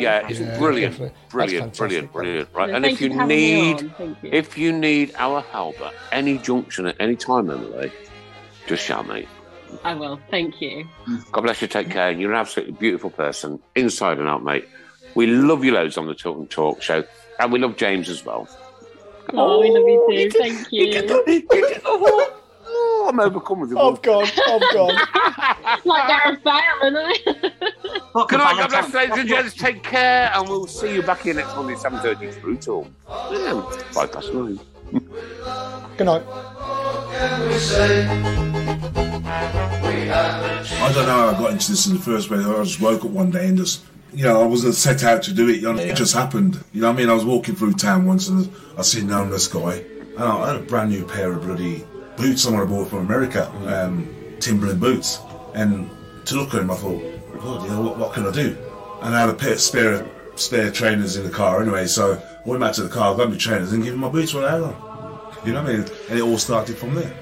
Yeah, it's brilliant. Right, and if you need our help at any junction at any time, Emily, just shout, mate. I will. Thank you. God bless you. Take care. You're an absolutely beautiful person, inside and out, mate. We love you loads on the Tilton Talk Show, and we love James as well. Oh, we love you too. Thank you. I'm overcome with you. I'm gone. Like Gareth Bale, isn't I? Good night, God bless, ladies and gents. Take care, and we'll see you back here next Monday, 7:30. It's brutal. 9:05. Good night. I don't know how I got into this in the first place. I just woke up one day and just... I wasn't set out to do it, It just happened. You know what I mean? I was walking through town once and I seen an homeless guy. And I had a brand new pair of bloody boots someone I bought from America, Timberland boots. And to look at them, I thought, bloody hell, what can I do? And I had a pair of spare trainers in the car anyway, so I went back to the car, got my trainers and gave him my boots when I had on. You know what I mean? And it all started from there.